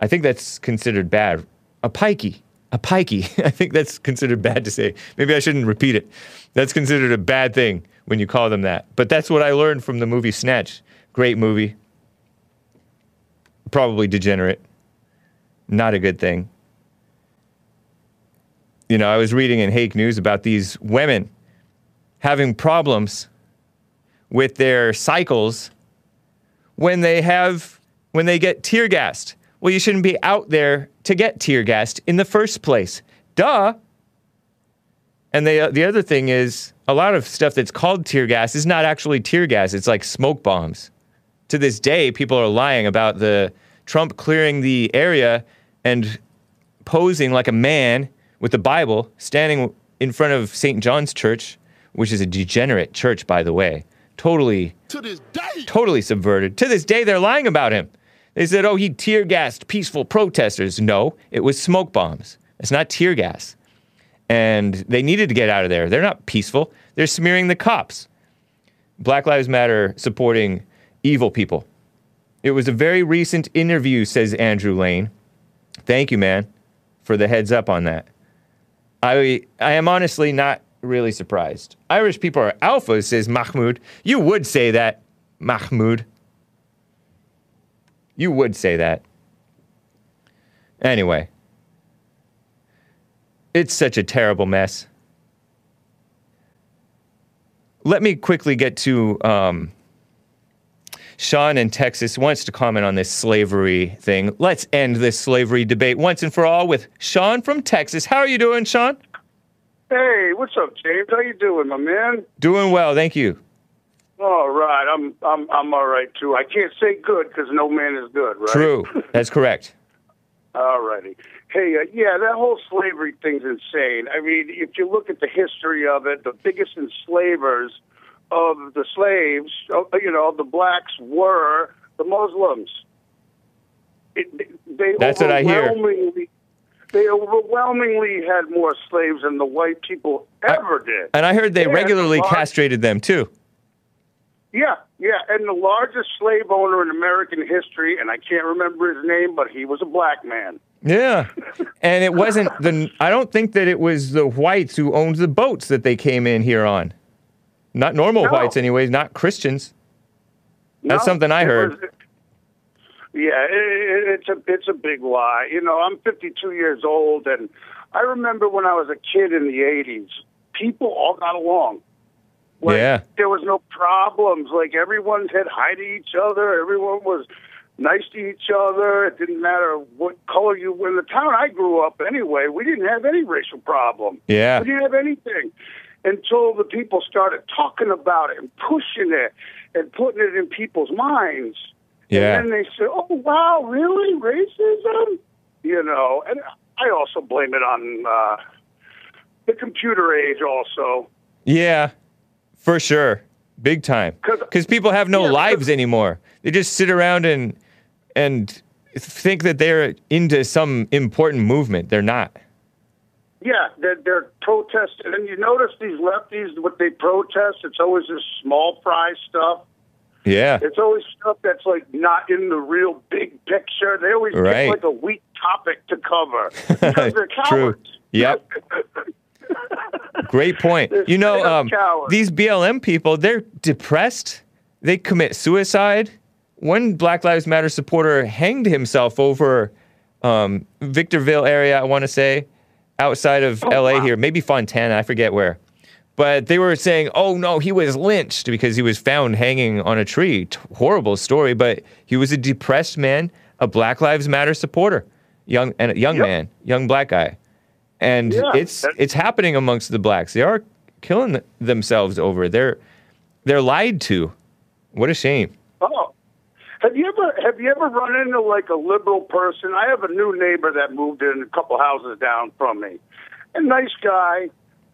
I think that's considered bad. A pikey, a pikey. I think that's considered bad to say. Maybe I shouldn't repeat it. That's considered a bad thing. when you call them that. But that's what I learned from the movie Snatch. Great movie. Probably degenerate. Not a good thing. You know, I was reading in Hake News about these women having problems with their cycles when they have, when they get tear gassed. Well, you shouldn't be out there to get tear gassed in the first place. Duh! And they, uh, the other thing is, a lot of stuff that's called tear gas is not actually tear gas. It's like smoke bombs. To this day, people are lying about the Trump clearing the area and posing like a man with the Bible, standing in front of Saint John's Church, which is a degenerate church, by the way. Totally, to this day. totally subverted. To this day, they're lying about him. They said, oh, he tear-gassed peaceful protesters. No, it was smoke bombs. It's not tear gas. And they needed to get out of there. They're not peaceful. They're smearing the cops. Black Lives Matter supporting evil people. It was a very recent interview, says Andrew Lane. Thank you, man, for the heads up on that. I, I am honestly not really surprised. Irish people are alphas, says Mahmoud. You would say that, Mahmoud. You would say that. Anyway. It's such a terrible mess. Let me quickly get to, um, Sean in Texas wants to comment on this slavery thing. Let's end this slavery debate once and for all with Sean from Texas. How are you doing, Sean? Hey, what's up, James? How you doing, my man? Doing well, thank you. All right, I'm, I'm, I'm all right, too. I can't say good because no man is good, right? True, that's correct. All righty. Hey, uh, yeah, that whole slavery thing's insane. I mean, if you look at the history of it, the biggest enslavers of the slaves, you know, the blacks were the Muslims. It, they That's what I hear. They overwhelmingly had more slaves than the white people ever I, did. And I heard they and regularly the large, castrated them, too. Yeah, yeah, and the largest slave owner in American history, and I can't remember his name, but he was a black man. Yeah, and it wasn't the, I don't think that it was the whites who owned the boats that they came in here on. Not normal no. whites anyways, not Christians. No, that's something I heard. Was, yeah, it, it's, a, it's a big lie. You know, I'm fifty-two years old, and I remember when I was a kid in the eighties, people all got along. Like, yeah. There was no problems. Like, everyone said hi to each other. Everyone was nice to each other. It didn't matter what color you were. In the town I grew up anyway, we didn't have any racial problem. Yeah. We didn't have anything until the people started talking about it and pushing it and putting it in people's minds. Yeah. And then they said, oh, wow, really? Racism? You know, and I also blame it on uh, the computer age also. Yeah. For sure. Big time. Because people have no yeah, lives anymore. They just sit around and and think that they're into some important movement. They're not. Yeah, they're, they're protesting. And you notice these lefties, what they protest, it's always this small fry stuff. Yeah. It's always stuff that's, like, not in the real big picture. They always right. pick, like, a weak topic to cover. Because they're cowards. True. Yep. Great point. You know, um, these B L M people, they're depressed. They commit suicide. One Black Lives Matter supporter hanged himself over um, Victorville area, I want to say, outside of oh, L A wow. here. Maybe Fontana, I forget where. But they were saying, oh, no, he was lynched because he was found hanging on a tree. T- horrible story, but he was a depressed man, a Black Lives Matter supporter, young, and a young yep. man, young black guy. And yeah, it's it's happening amongst the blacks. They are killing th- themselves over it. They're they're lied to. What a shame. Oh, have you ever have you ever run into like a liberal person? I have a new neighbor that moved in a couple houses down from me. A nice guy,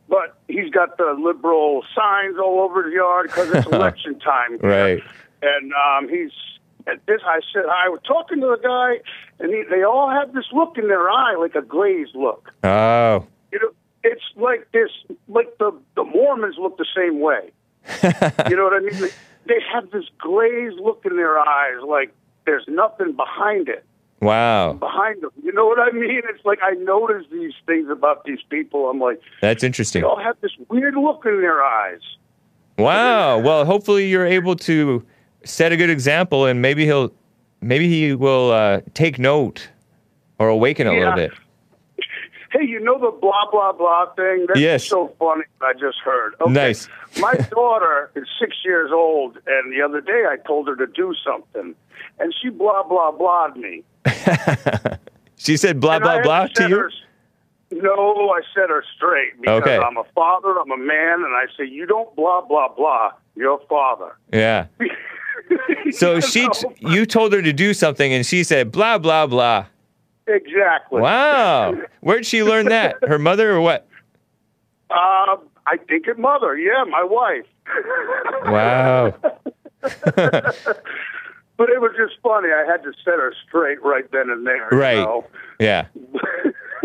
but he's got the liberal signs all over the yard because it's election time. Right. And um, he's. At this, I said, I was talking to the guy, and he, they all have this look in their eye, like a glazed look. Oh. You know, it's like this, like the, the Mormons look the same way. You know what I mean? They, they have this glazed look in their eyes, like there's nothing behind it. Wow. Behind them. You know what I mean? It's like I notice these things about these people. I'm like... That's interesting. They all have this weird look in their eyes. Wow. Well, hopefully you're able to set a good example, and maybe he'll, maybe he will uh, take note or awaken a yeah. little bit. Hey, you know the blah, blah, blah thing? That's yes. so funny I just heard. Okay. Nice. My daughter is six years old, and the other day I told her to do something, and she blah, blah, blahed me. She said blah, and blah, blah to you? Her, no, I set her straight because okay. I'm a father, I'm a man, and I say, you don't blah, blah, blah, you're a father. Yeah. So she, you told her to do something, and she said blah, blah, blah. Exactly. Wow. Where'd she learn that? Her mother or what? Uh, I think her mother. Yeah, my wife. Wow. But it was just funny. I had to set her straight right then and there. Right. You know? Yeah.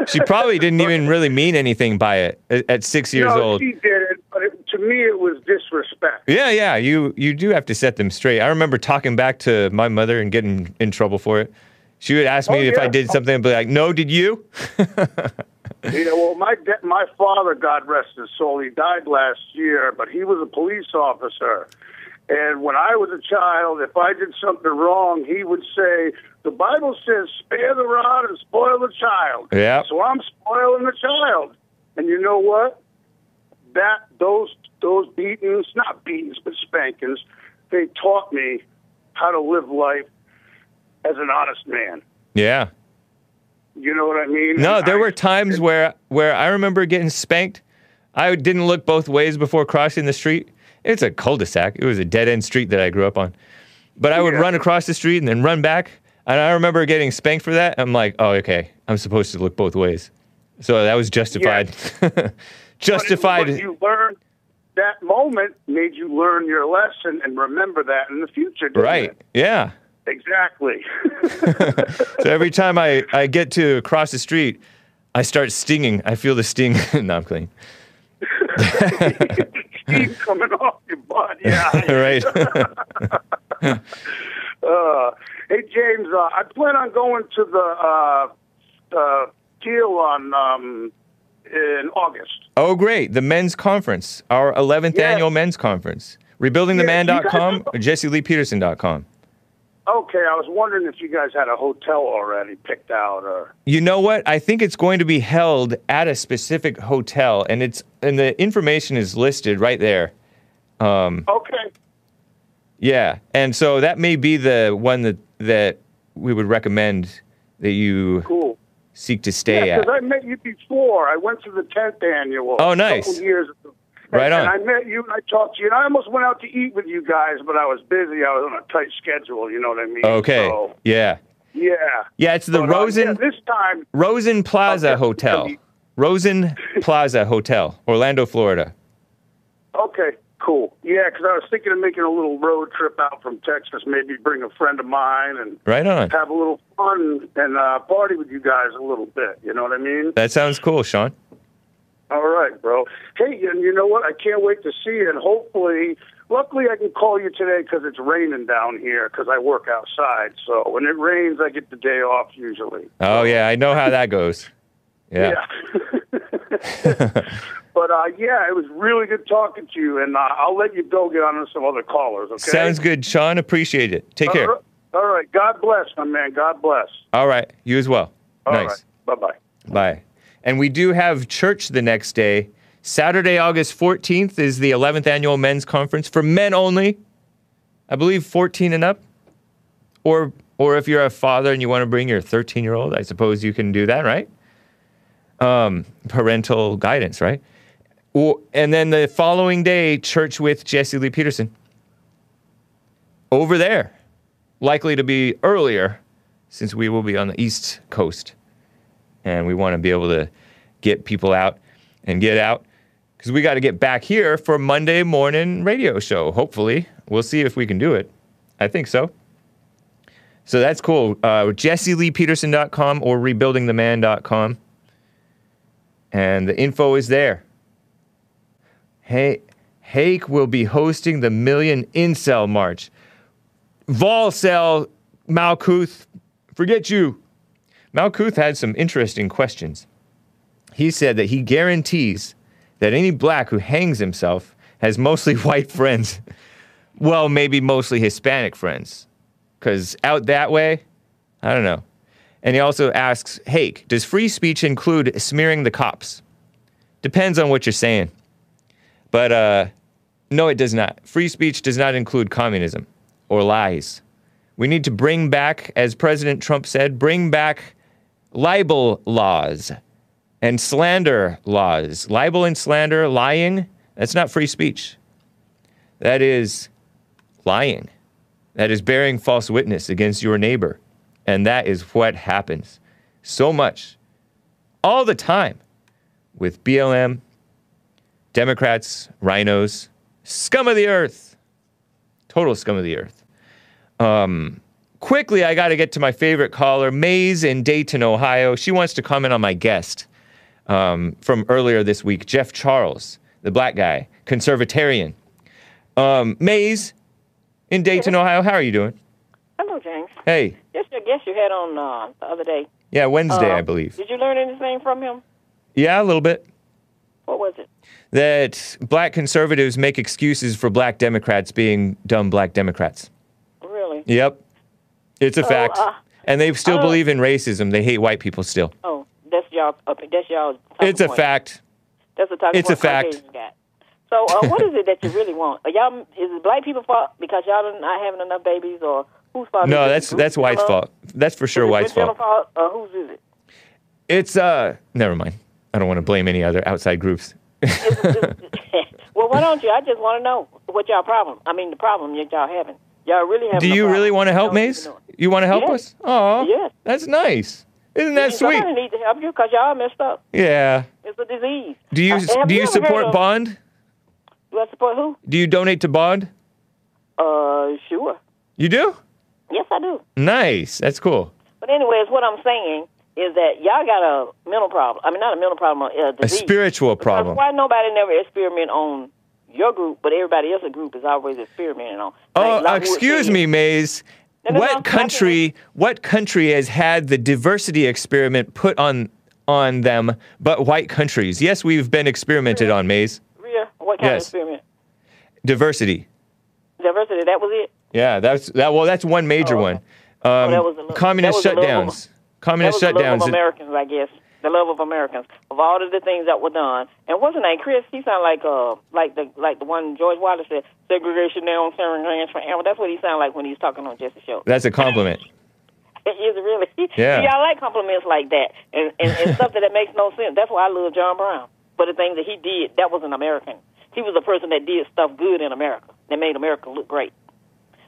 She probably didn't even really mean anything by it at six years no, old. She didn't, but it, to me it was disrespect. Yeah, yeah. You, you do have to set them straight. I remember talking back to my mother and getting in trouble for it. She would ask me oh, yeah. if I did something and be like, no, did you? Yeah, well, my de- my father, God rest his soul, he died last year, but he was a police officer. And when I was a child, if I did something wrong, he would say, the Bible says, spare the rod and spoil the child. Yep. So I'm spoiling the child. And you know what? That Those, those beatings, not beatings, but spankings, they taught me how to live life as an honest man. Yeah. You know what I mean? No, there I, were times where where I remember getting spanked. I didn't look both ways before crossing the street. It's a cul-de-sac. It was a dead-end street that I grew up on. But I would yeah. run across the street and then run back, and I remember getting spanked for that. I'm like, oh, okay, I'm supposed to look both ways. So that was justified. Yeah. Justified. But it, what you learned that moment made you learn your lesson and remember that in the future, didn't right. it? Yeah. Exactly. So every time I, I get to cross the street, I start stinging. I feel the sting. No, I'm clean. Steam coming off your butt, yeah. Right. uh, hey, James, uh, I plan on going to the uh, uh, deal on um, in August. Oh, great. The men's conference, our eleventh yeah. annual men's conference. Rebuilding the Man dot com or Jesse Lee Peterson dot com. Okay, I was wondering if you guys had a hotel already picked out, or... You know what? I think it's going to be held at a specific hotel, and it's and the information is listed right there. Um, okay. Yeah, and so that may be the one that, that we would recommend that you cool. seek to stay yeah, at. Because I met you before. I went to the tenth annual. Oh, nice. A couple years ago. Right on. And I met you, and I talked to you, and I almost went out to eat with you guys, but I was busy. I was on a tight schedule, you know what I mean? Okay, so, yeah. Yeah. Yeah, it's the but, Rosen, uh, yeah, this time, Rosen Plaza okay. Hotel. Rosen Plaza Hotel, Orlando, Florida. Okay, cool. Yeah, because I was thinking of making a little road trip out from Texas, maybe bring a friend of mine and right on. Have a little fun and uh, party with you guys a little bit, you know what I mean? That sounds cool, Sean. All right, bro. Hey, and you know what? I can't wait to see you, and hopefully, luckily I can call you today because it's raining down here because I work outside. So when it rains, I get the day off usually. Oh, yeah. I know how that goes. Yeah. yeah. But, uh, yeah, it was really good talking to you, and uh, I'll let you go get on to some other callers, okay? Sounds good, Sean. Appreciate it. Take all care. Right. All right. God bless, my man. God bless. All right. You as well. All nice. Right. Bye-bye. Bye. And we do have church the next day. Saturday, August fourteenth is the eleventh Annual Men's Conference for men only. I believe fourteen and up. Or or if you're a father and you want to bring your thirteen-year-old, I suppose you can do that, right? Um, parental guidance, right? Or, and then the following day, church with Jesse Lee Peterson. Over there. Likely to be earlier, since we will be on the East Coast. And we want to be able to get people out and get out, because we got to get back here for Monday morning radio show, hopefully. We'll see if we can do it. I think so. So that's cool. Uh, Jesse Lee Peterson dot com or Rebuilding The Man dot com. And the info is there. Hey, Hake will be hosting the Million Incel March. Volcel, Malkuth, forget you. Malkuth had some interesting questions. He said that he guarantees that any black who hangs himself has mostly white friends. Well, maybe mostly Hispanic friends. Because out that way, I don't know. And he also asks, Hake, does free speech include smearing the cops? Depends on what you're saying. But, uh, no, it does not. Free speech does not include communism or lies. We need to bring back, as President Trump said, bring back libel laws and slander laws. Libel and slander, lying, that's not free speech. That is lying. That is bearing false witness against your neighbor. And that is what happens so much, all the time, with B L M, Democrats, rhinos, scum of the earth. Total scum of the earth. Um, quickly, I got to get to my favorite caller, Maze in Dayton, Ohio. She wants to comment on my guest um, from earlier this week, Jeff Charles, the black guy, conservatarian. Um, Maze in Dayton, Ohio, how are you doing? Hello, James. Hey. Just your guest you had on uh, the other day. Yeah, Wednesday, uh, I believe. Did you learn anything from him? Yeah, a little bit. What was it? That black conservatives make excuses for black Democrats being dumb black Democrats. Really? Yep. It's a so, fact. Uh, and they still believe in racism. They hate white people still. Oh, that's y'all. That's y'all. It's a point. fact. That's the type it's of point It's a fact. Got. So uh, what is it that you really want? Are y'all, is it black people's fault because y'all are not having enough babies, or whose fault no, is it? No, that's, that's white's fault. That's for sure white's fault. fault. Or whose is it? It's, uh, never mind. I don't want to blame any other outside groups. it's, it's, well, why don't you? I just want to know what y'all problem. I mean, the problem that y'all having. Y'all really having. Do no you problem. really want to help, Maze? You want to help yes. us? Oh, yes. That's nice. Isn't that sweet? Somebody needs to help you because y'all messed up. Yeah. It's a disease. Do you uh, do you, you support Bond? Do I support who? Do you donate to Bond? Uh, sure. You do? Yes, I do. Nice. That's cool. But anyways, what I'm saying is that y'all got a mental problem. I mean, not a mental problem, a disease. A spiritual problem. Because why nobody never experiment on your group, but everybody else's group is always experimenting on. Like, oh, like excuse me, Maze. No, no, what no, country talking. What country has had the diversity experiment put on on them but white countries? Yes, we've been experimented Rhea. on, Maze. Rhea, what kind yes. of experiment? Diversity. Diversity, that was it? Yeah, that's that. well, that's one major oh, one. Um, oh, that was a little, communist that was shutdowns. A Communist shutdowns. The love of Americans, I guess. The love of Americans. Of all of the things that were done. And wasn't that Chris? He sounded like uh, like the like the one George Wallace said, segregation now on certain lands for animals. That's what he sounded like when he was talking on Jesse's show. That's a compliment. It is really. Yeah. See, I like compliments like that. And, and, and stuff that makes no sense. That's why I love John Brown. For the things that he did, that was an American. He was a person that did stuff good in America. That made America look great.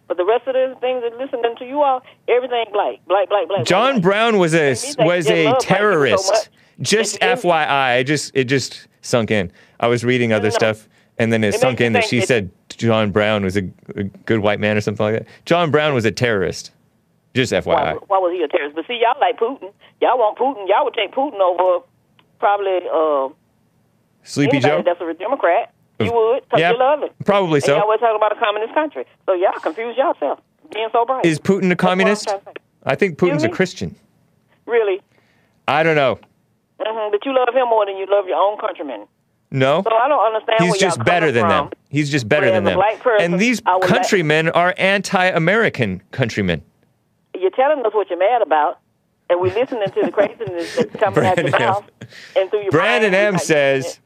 But the rest of the things that listening to you all, everything black, black, black, black. John black. Brown was a was a terrorist. Just F Y I, it just it just sunk in. I was reading other no, no, stuff, and then it, it sunk in that she said John Brown was a, a good white man or something like that. John Brown was a terrorist. Just F Y I. Why, why was he a terrorist? But see, y'all like Putin. Y'all want Putin. Y'all would take Putin over probably uh, Sleepy Joe. That's a Democrat. You would, because yeah, you love it. Probably so. And y'all were talking about a communist country. So y'all confuse yourself, being so bright. Is Putin a communist? I think Putin's a Christian. Really? I don't know. Mm-hmm, but you love him more than you love your own countrymen. No. So I don't understand where y'all coming from. He's just better than them. He's just better than them. And these countrymen are anti-American countrymen. You're telling us what you're mad about, and we're listening to the craziness that's coming out your mouth and through your brain. Brandon M. says...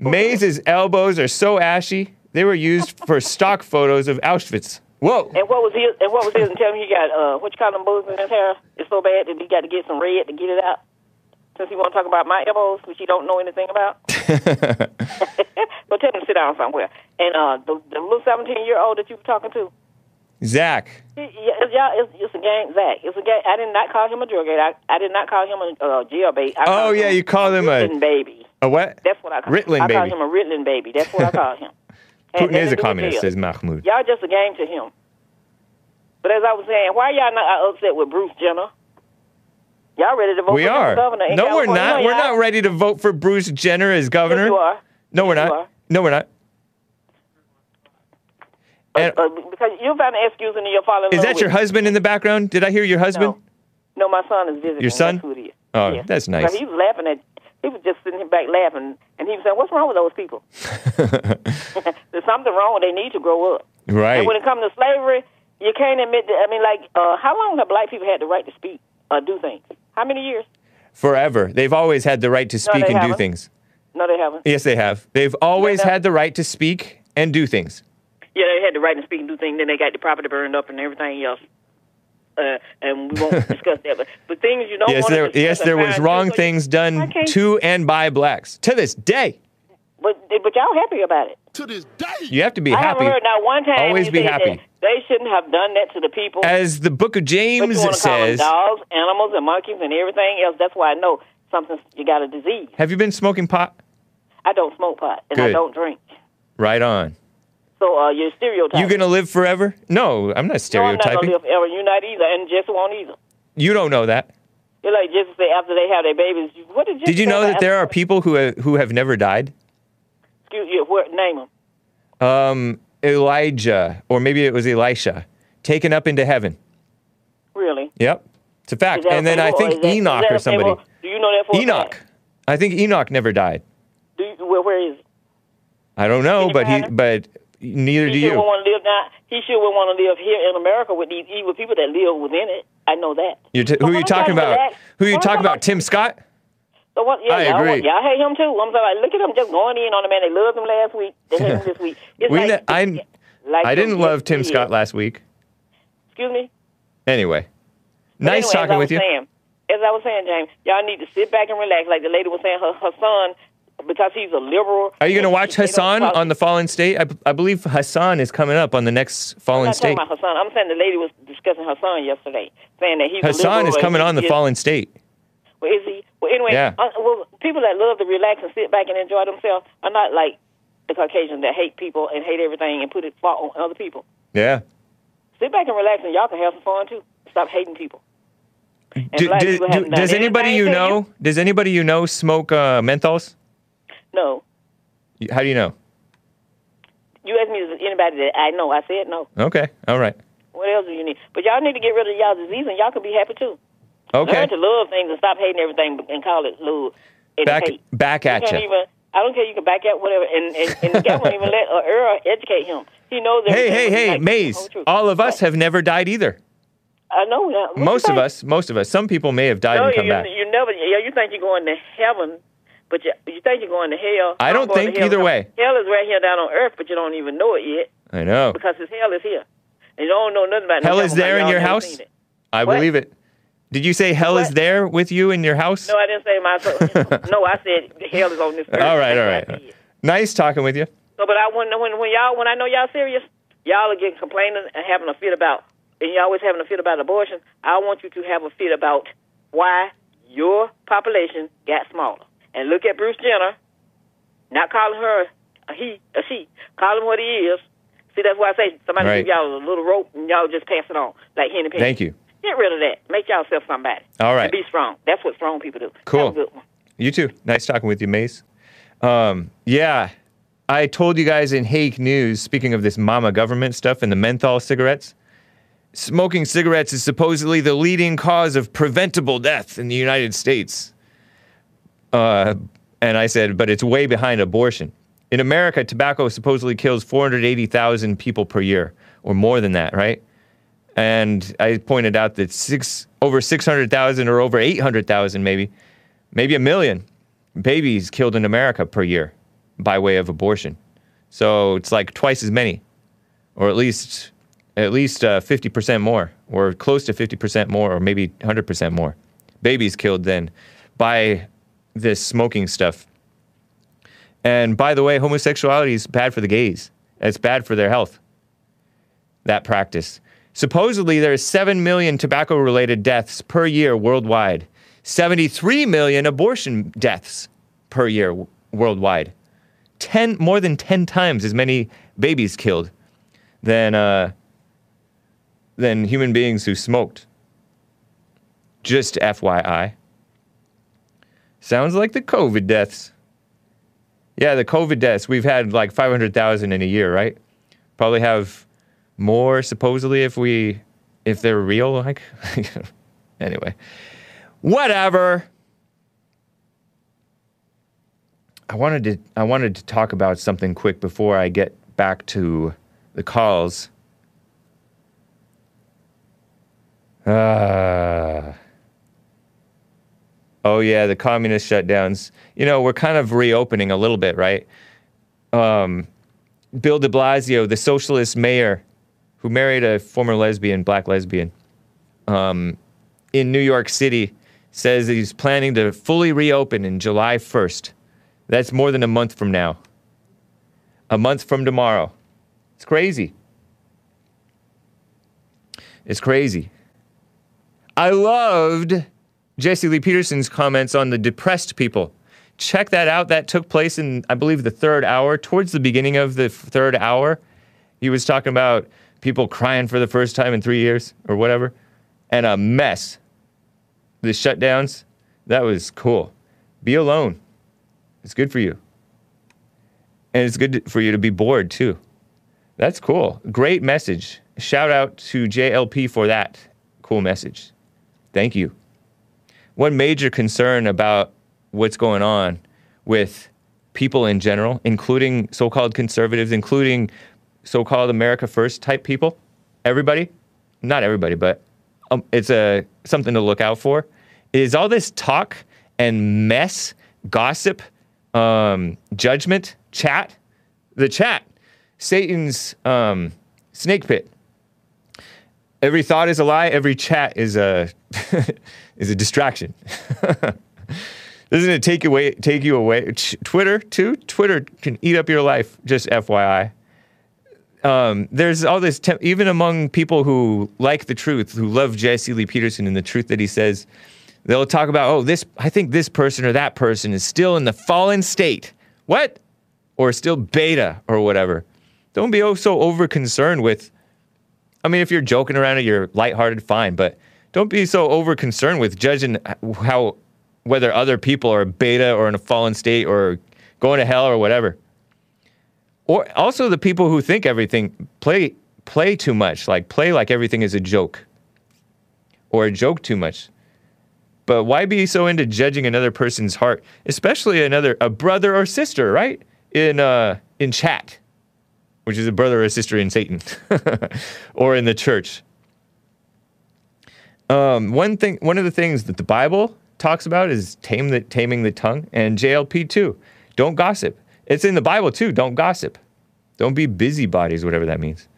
Maze's elbows are so ashy, they were used for stock photos of Auschwitz. Whoa! And what was his, and what was his, and tell me he got, uh, what you call them bows in his hair? It's so bad that he got to get some red to get it out. Since he want to talk about my elbows, which he don't know anything about. But tell him to sit down somewhere. And uh, the, the little seventeen-year-old that you were talking to. Zach. It, it, it's, it's a gang, Zach. It's a gang. I did not call him a drug addict. I, I did not call him a uh, jailbait. Oh, yeah, you called him a... baby. A what? That's what I call Ritalin him. I call him a Ritalin baby. That's what I call him. Putin is a communist, says Mahmoud. Y'all just a game to him. But as I was saying, why y'all not upset with Bruce Jenner? Y'all ready to vote we for are. governor? No, California. we're not. No, we're not ready to vote for Bruce Jenner as governor. Yes, you are. No, yes, we're not. Are. No, we're not. And, uh, uh, because you found an excuse and you're following. Is that with. your husband in the background? Did I hear your husband? No, no my son is visiting. Your son? That's who it is. Oh, yes. That's nice. He was laughing at. He we was just sitting back laughing, and he was saying, what's wrong with those people? There's something wrong. They need to grow up. Right. And when it comes to slavery, you can't admit that. I mean, like, uh, how long have black people had the right to speak or do things? How many years? Forever. They've always had the right to speak no, and haven't. do things. No, they haven't. Yes, they have. They've always they had the right to speak and do things. Yeah, they had the right to speak and do things. Then they got the property burned up and everything else. Uh, and we won't discuss that. But, but things you don't yes, want there, to discuss. Yes, there was wrong things done to and by blacks. To this day. But, but y'all happy about it. To this day. You have to be I happy. I haven't heard not one time. Always be happy. They shouldn't have done that to the people. As the Book of James says. But you want to call them dogs, animals, and monkeys, and everything else. That's why I know something, you got a disease. Have you been smoking pot? I don't smoke pot, and Good. I don't drink. Right on. So uh, you're stereotyping. You going to live forever? No, I'm not stereotyping. No, I'm not going to live forever. You're not either, and Jesse won't either. You don't know that. You're like Jesse say after they have their babies. What did Jesse Did you know that there are people who have, who have never died? Excuse you. What, name them. Um, Elijah, or maybe it was Elisha, taken up into heaven. Really? Yep. It's a fact. And then I think Enoch or somebody. Do you know that for Enoch. I think Enoch never died. Do you, where, where is it? I don't know, but he, but neither do you. He sure wouldn't want to live now. He sure wouldn't want to live here in America with these evil people that live within it. I know that. You're t- who are you talking about? Who are you talking about? Tim Scott? So what, yeah, I y'all, agree. Y'all hate him, too. I'm sorry. Look at him just going in on the man. They loved him last week. They hate him this week. It's we like, ne- I, like I didn't love Tim Scott is. last week. Excuse me? Anyway. But nice anyway, talking with you. Saying, as I was saying, James, y'all need to sit back and relax. Like the lady was saying, her, her son, because he's a liberal. Are you going to watch Hassan on The Fallen State? I, I believe Hassan is coming up on the next Fallen State. I'm not talking about Hassan. I'm saying the lady was discussing Hassan yesterday, saying that he's Hassan a liberal. Hassan is coming on The Fallen State. Well, is he? Well, anyway, yeah. uh, well, people that love to relax and sit back and enjoy themselves are not like the Caucasians that hate people and hate everything and put it fault on other people. Yeah. Sit back and relax, and y'all can have some fun too. Stop hating people. And do, black do, people do, does anybody you know? You. Does anybody you know smoke uh, menthols? No. How do you know? You asked me if anybody that I know. I said no. Okay. All right. What else do you need? But y'all need to get rid of y'all disease, and y'all can be happy too. Okay. Learn to love things and stop hating everything and call it love. Back, back at you. Even, I don't care. You can back at whatever. And, and, and the guy won't even let uh, Earl educate him. He knows everything. Hey, hey, hey, Maze. All of us right. have never died either. I know. Now, most of think? us. Most of us. Some people may have died no, and come you, back. You never. Yeah, you think you're going to heaven, but you, you think you're going to hell. I don't think hell, either way. Hell is right here down on earth, but you don't even know it yet. I know. Because his hell is here. And you don't know nothing about hell. Hell is there in your house? I what? believe it. Did you say hell what? is there with you in your house? No, I didn't say my. No, I said hell is on this earth. All right, all right. Nice talking with you. So, but I when when when y'all when I know y'all serious, y'all are getting complaining and having a fit about, and you're always having a fit about abortion. I want you to have a fit about why your population got smaller. And look at Bruce Jenner, not calling her a he a she, call him what he is. See, that's why I say somebody right. give y'all a little rope and y'all just pass it on like Henny Penny. Thank you. Get rid of that. Make yourself somebody. All right. And be strong. That's what strong people do. Cool. Have a good one. You too. Nice talking with you, Mace. Um, yeah, I told you guys in Hake News, speaking of this mama government stuff and the menthol cigarettes, smoking cigarettes is supposedly the leading cause of preventable death in the United States. Uh, and I said, but it's way behind abortion. In America, tobacco supposedly kills four hundred eighty thousand people per year, or more than that, right? And I pointed out that six over six hundred thousand or over eight hundred thousand maybe, maybe a million babies killed in America per year by way of abortion. So it's like twice as many, or at least at least uh, fifty percent more, or close to fifty percent more, or maybe one hundred percent more babies killed then by this smoking stuff. And by the way, homosexuality is bad for the gays. It's bad for their health, that practice. Supposedly, there are seven million tobacco-related deaths per year worldwide. seventy-three million abortion deaths per year w- worldwide. Ten, more than ten times as many babies killed than, uh, than human beings who smoked. Just F Y I. Sounds like the COVID deaths. Yeah, the COVID deaths. We've had like five hundred thousand in a year, right? Probably have... more, supposedly, if we, if they're real, like, anyway, whatever. I wanted to I wanted to talk about something quick before I get back to the calls. Uh, oh yeah, the communist shutdowns. You know, we're kind of reopening a little bit, right? Um, Bill de Blasio, the socialist mayor, who married a former lesbian, black lesbian, um, in New York City, says that he's planning to fully reopen in July first. That's more than a month from now. A month from tomorrow. It's crazy. It's crazy. I loved Jesse Lee Peterson's comments on the depressed people. Check that out. That took place in, I believe, the third hour. Towards the beginning of the third hour, he was talking about people crying for the first time in three years or whatever. And a mess. The shutdowns. That was cool. Be alone. It's good for you. And it's good for you to be bored, too. That's cool. Great message. Shout out to J L P for that. Cool message. Thank you. One major concern about what's going on with people in general, including so-called conservatives, including so-called America First type people, everybody, not everybody, but um, it's a, something to look out for, is all this talk and mess, gossip, um, judgment, chat, the chat, Satan's um, snake pit. Every thought is a lie, every chat is a, is a distraction. Doesn't it take away, take you away? Twitter, too? Twitter can eat up your life, just F Y I. Um, there's all this, temp- even among people who like the truth, who love Jesse Lee Peterson and the truth that he says, they'll talk about, oh, this, I think this person or that person is still in the fallen state. What? Or still beta or whatever. Don't be so over-concerned with, I mean, if you're joking around or you're lighthearted, fine, but don't be so over-concerned with judging how... whether other people are beta or in a fallen state or going to hell or whatever. Or also the people who think everything, play play too much, like play like everything is a joke or a joke too much. But why be so into judging another person's heart, especially another, a brother or sister, right? In, uh, in chat, which is a brother or sister in Satan or in the church. Um, one thing, one of the things that the Bible talks about is tame the, taming the tongue, and J L P too. Don't gossip. It's in the Bible too. Don't gossip. Don't be busybodies, whatever that means.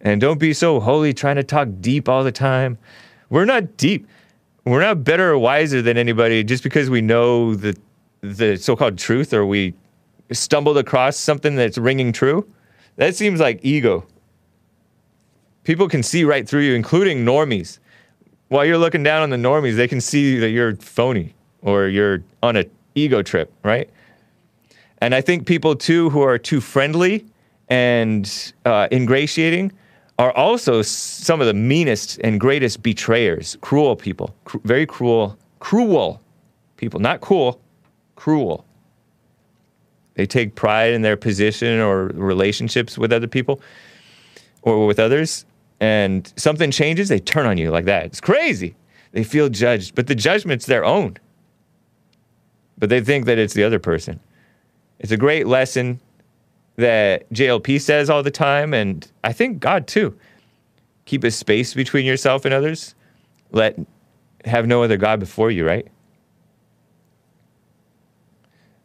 And don't be so holy trying to talk deep all the time. We're not deep. We're not better or wiser than anybody just because we know the, the so-called truth or we stumbled across something that's ringing true. That seems like ego. People can see right through you, including normies. While you're looking down on the normies, they can see that you're phony or you're on an ego trip, right? And I think people, too, who are too friendly and uh, ingratiating are also some of the meanest and greatest betrayers, cruel people, cr- very cruel, cruel people, not cool, cruel. They take pride in their position or relationships with other people or with others. And something changes, they turn on you like that. It's crazy. They feel judged, but the judgment's their own. But they think that it's the other person. It's a great lesson that J L P says all the time, and I think God, too. Keep a space between yourself and others. Let, have no other God before you, right?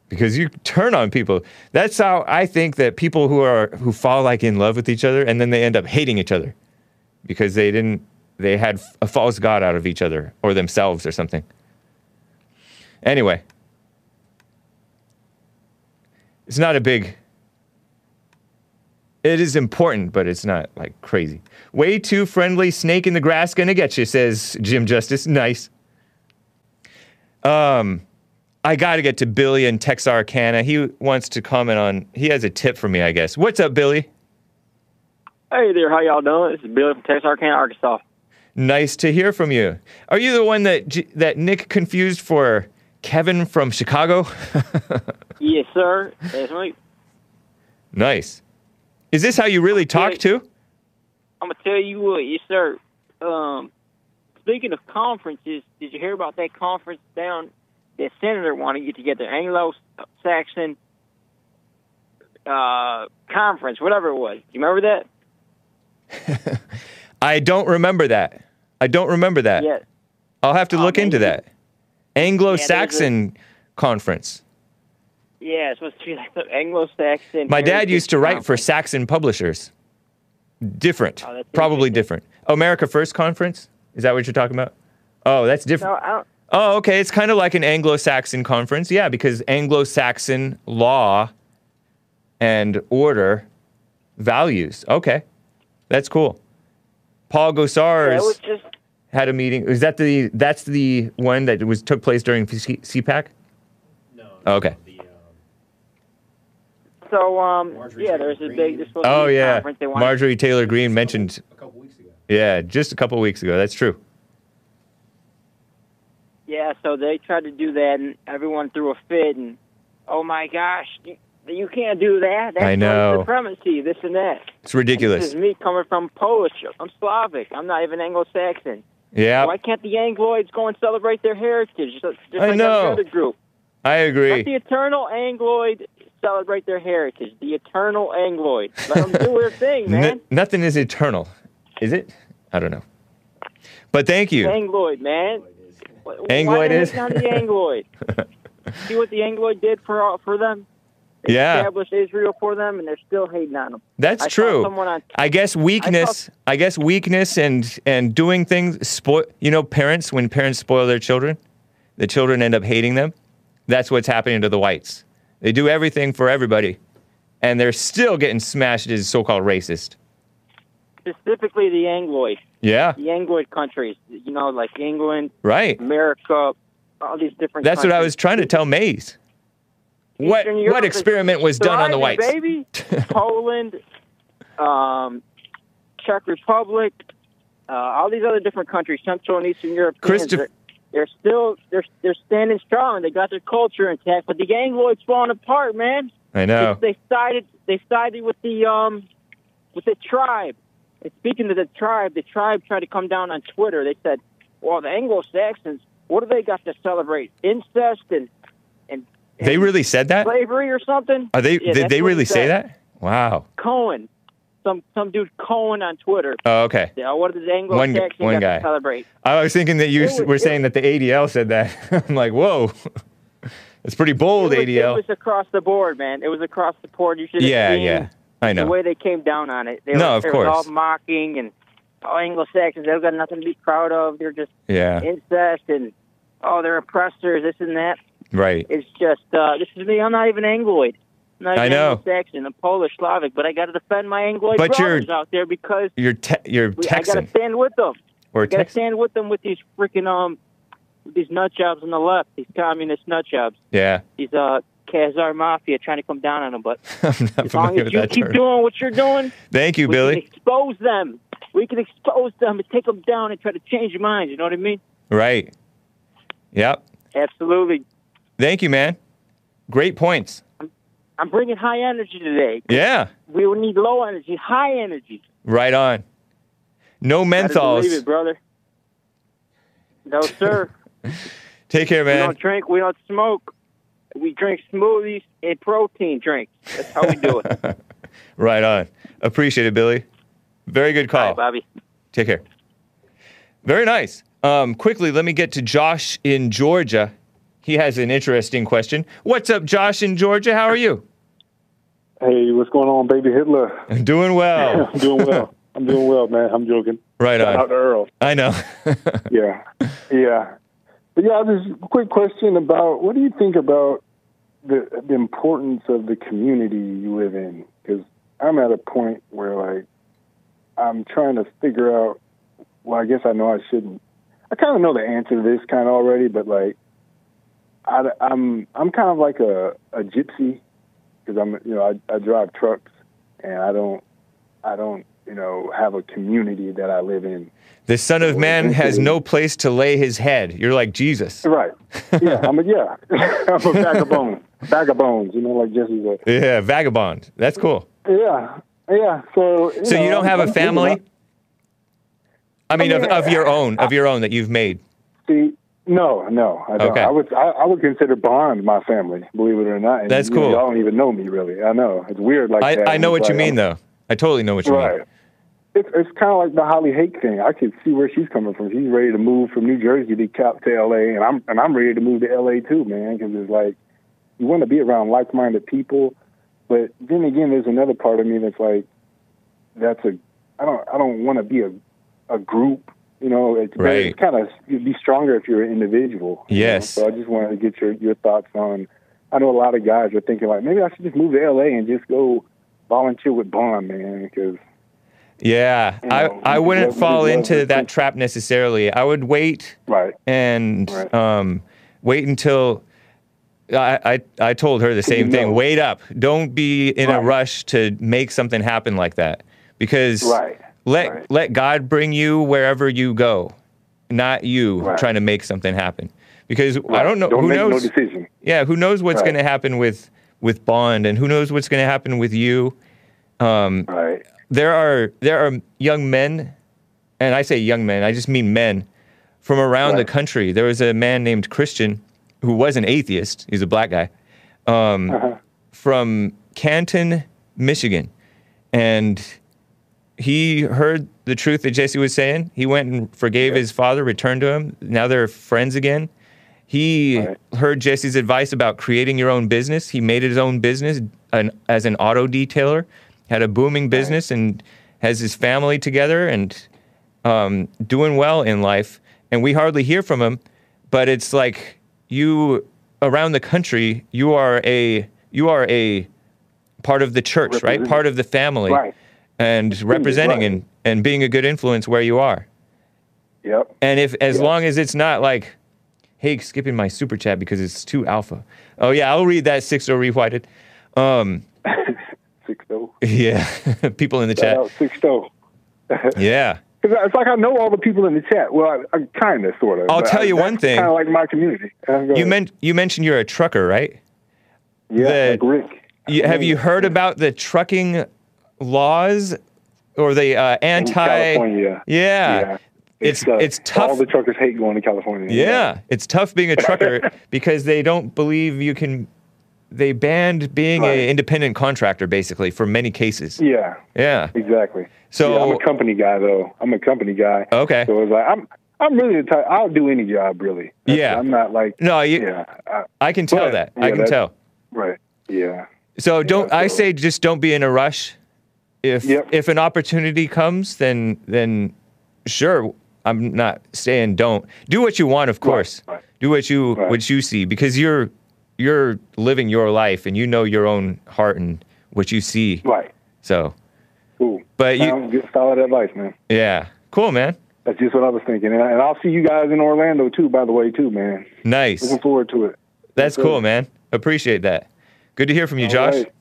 Because you turn on people. That's how I think that people who are, who fall like in love with each other, and then they end up hating each other. Because they didn't, they had a false god out of each other, or themselves, or something. Anyway. It's not a big, it is important, but it's not, like, crazy. Way too friendly, snake in the grass gonna get you, says Jim Justice. Nice. Um, I gotta get to Billy in Texarkana. He wants to comment on, he has a tip for me, I guess. What's up, Billy? Hey there, how y'all doing? This is Billy from Texarkana, Arkansas. Nice to hear from you. Are you the one that G- that Nick confused for Kevin from Chicago? Yes, sir. That's me. Nice. Is this how you really talk to? I'm going to tell you what, yes, sir. Um, speaking of conferences, did you hear about that conference down that Senator wanted to get together, Anglo Saxon uh, conference, whatever it was. You remember that? I don't remember that. I don't remember that. Yes. I'll have to look um, into that. Anglo-Saxon yeah, conference. Yeah, it's supposed to be like the Anglo-Saxon. My dad used to write conference. for Saxon publishers. Different. Oh, Probably different. America First Conference? Is that what you're talking about? Oh, that's different. No, oh, okay. It's kind of like an Anglo-Saxon conference. Yeah, because Anglo-Saxon law and order values. Okay. That's cool. Paul Gosar's yeah, just... had a meeting. Is that the, that's the one that was took place during C CPAC? No. Oh, okay. No, the, um... So, um, Marjorie yeah, Taylor there's Green. a big, this was oh, a yeah. conference they wanted. Marjorie Taylor Greene mentioned. A couple weeks ago. Yeah, just a couple weeks ago. That's true. Yeah, so they tried to do that, and everyone threw a fit, and, oh, my gosh, you, you can't do that. That's I know. supremacy, this and that. It's ridiculous. This is me coming from Polish. I'm Slavic. I'm not even Anglo-Saxon. Yeah. Why can't the Angloids go and celebrate their heritage? Just like I know. Every other group. I agree. Let the eternal Angloid celebrate their heritage. The eternal Angloid. Let them do their thing, man. N nothing is eternal. Is it? I don't know. But thank you. Angloid, man. Angloid is not the Angloid. See what the Angloid did for all, for them. They yeah, established Israel for them, and they're still hating on them. That's I true. On, I guess weakness. I, I guess weakness and and doing things. Spoil. You know, parents when parents spoil their children, the children end up hating them. That's what's happening to the whites. They do everything for everybody, and they're still getting smashed as so-called racist. Specifically, the Angloid. Yeah. The Angloid countries, you know, like England, right? America, all these different That's countries. What I was trying to tell Mays. What, what experiment was done on the whites? Baby, Poland, um, Czech Republic, uh, all these other different countries, Central and Eastern Europe. They're, they're still, they're, they're standing strong. They got their culture intact, but the Angloid's falling apart, man. I know. They, they sided, they sided with the, um, with the tribe. And speaking to the tribe, the tribe tried to come down on Twitter. They said, well, the Anglo-Saxons, what do they got to celebrate? Incest and, and, and they really said that? Slavery or something? Are they, yeah, did they really say that? Wow. Cohen. Some some dude Cohen on Twitter. Oh, okay. Yeah, what did the Anglo-Saxons got guy. to celebrate? I was thinking that you was, were saying was, that the A D L said that. I'm like, whoa. It's pretty bold, it was, A D L. It was across the board, man. It was across the board. You should have yeah, seen yeah. I know. The way they came down on it. They no, were, of course. They were all mocking and all Anglo-Saxons. They've got nothing to be proud of. They're just yeah. incest and, oh, they're oppressors, this and that. Right. It's just, uh, this is me. I'm not even Angloid. I'm not even I know. Anglo-Saxon. I'm Polish, Slavic, but I got to defend my Angloid but brothers you're, out there because you're te you're we, Texan. I got to stand with them. Or I got to stand with them with these freaking, um, these nutjobs on the left, these communist nutjobs. Yeah. These, uh, Khazar Mafia trying to come down on them, but as long as you keep term. doing what you're doing, thank you, we Billy. Can expose them. We can expose them and take them down and try to change your minds. You know what I mean? Right. Yep. Absolutely. Thank you, man. Great points. I'm, I'm bringing high energy today. Yeah. We will need low energy, high energy. Right on. No menthols. Believe it, brother. No, sir. Take care, man. We don't drink. We don't smoke. We drink smoothies and protein drinks. That's how we do it. Right on. Appreciate it, Billy. Very good call. All right, Bobby. Take care. Very nice. Um, quickly, let me get to Josh in Georgia. He has an interesting question. What's up, Josh in Georgia? How are you? Hey, what's going on, baby Hitler? I'm doing well. I'm doing well. I'm doing well, man. I'm joking. Right on. Shout out to Earl. I know. Yeah. Yeah. But yeah, there's a quick question about what do you think about the, the importance of the community you live in? Because I'm at a point where, like, I'm trying to figure out, well, I guess I know I shouldn't. I kind of know the answer to this kind of already, but, like, I, I'm I'm kind of like a, a gypsy because I'm, you know, I, I drive trucks and I don't, I don't, you know, have a community that I live in. The Son of Man has no place to lay his head. You're like Jesus. Right. Yeah, I'm a, yeah. I'm a vagabond. Vagabonds, you know, like Jesse said. Yeah, vagabond. That's cool. Yeah, yeah. So you, so know, you don't have I'm, a family? I mean, I mean of, of your own, of your own that you've made. See, No, no, I don't. Okay. I would, I, I would consider Bond my family, believe it or not. And that's you, cool. Y'all don't even know me, really. I know it's weird. Like I, that. I know what like, you mean, I'm, though. I totally know what you right. mean. It's it's kind of like the Holly Hake thing. I can see where she's coming from. She's ready to move from New Jersey to to L A, and I'm and I'm ready to move to L A too, man. Because it's like you want to be around like-minded people, but then again, there's another part of me that's like, that's a I don't I don't want to be a a group. You know, it's, right. it's kind of you'd be stronger if you're an individual. Yes. You know? So I just wanted to get your your thoughts on. I know a lot of guys are thinking like maybe I should just move to L A and just go volunteer with Bond, man, because. Yeah, you know, I, I wouldn't fall into that trap necessarily. I would wait right. and right. Um, wait until I, I I told her the same thing. Know. Wait up. Don't be in right. a rush to make something happen like that. Because right. let right. let God bring you wherever you go, not you right. trying to make something happen. Because right. I don't know. Don't who make knows? No decision. Yeah, who knows what's right. going to happen with, with Bond, and who knows what's going to happen with you. Um, right. There are there are young men, and I say young men, I just mean men, from around right. the country. There was a man named Christian who was an atheist. He's a black guy, um, uh-huh. from Canton, Michigan. And he heard the truth that Jesse was saying. He went and forgave yeah. his father, returned to him. Now they're friends again. He right. heard Jesse's advice about creating your own business. He made his own business an, as an auto detailer. Had a booming business and has his family together and um, doing well in life. And we hardly hear from him, but it's like you around the country, you are a you are a part of the church, right? Part of the family, right. and representing right. and and being a good influence where you are. Yep. And if as yep. long as it's not like, hey, skipping my super chat because it's too alpha. Oh yeah, I'll read that six oh rewhited. Um, Yeah, people in the chat. Yeah. It's like I know all the people in the chat. Well, I, I kind of, sort of. I'll tell you I, one thing. Kind of like my community. You, men you mentioned you're a trucker, right? Yeah, the, like Rick. You, have you heard about the trucking laws or the uh, anti... California. Yeah. yeah. It's, it's, uh, it's tough. All the truckers hate going to California. Yeah, yeah. It's tough being a trucker because they don't believe you can... They banned being right. an independent contractor, basically, for many cases. Yeah. Yeah. Exactly. So yeah, I'm a company guy, though. I'm a company guy. Okay. So it's like I'm, I'm really the type. I'll do any job, really. That's, yeah. I'm not like. No, you. Yeah, I, I can tell but, that. Yeah, I can tell. Right. Yeah. So don't. Yeah, so. I say just don't be in a rush. If yep. if an opportunity comes, then then sure. I'm not saying don't do what you want. Of course, right. do what you right. what you see because you're. You're living your life, and you know your own heart and what you see. Right. So. Cool. But you good, solid advice, man. Yeah. Cool, man. That's just what I was thinking, and, I, and I'll see you guys in Orlando too. By the way, too, man. Nice. Looking forward to it. That's Thanks, cool, sir. Man. Appreciate that. Good to hear from you, All Josh. Right.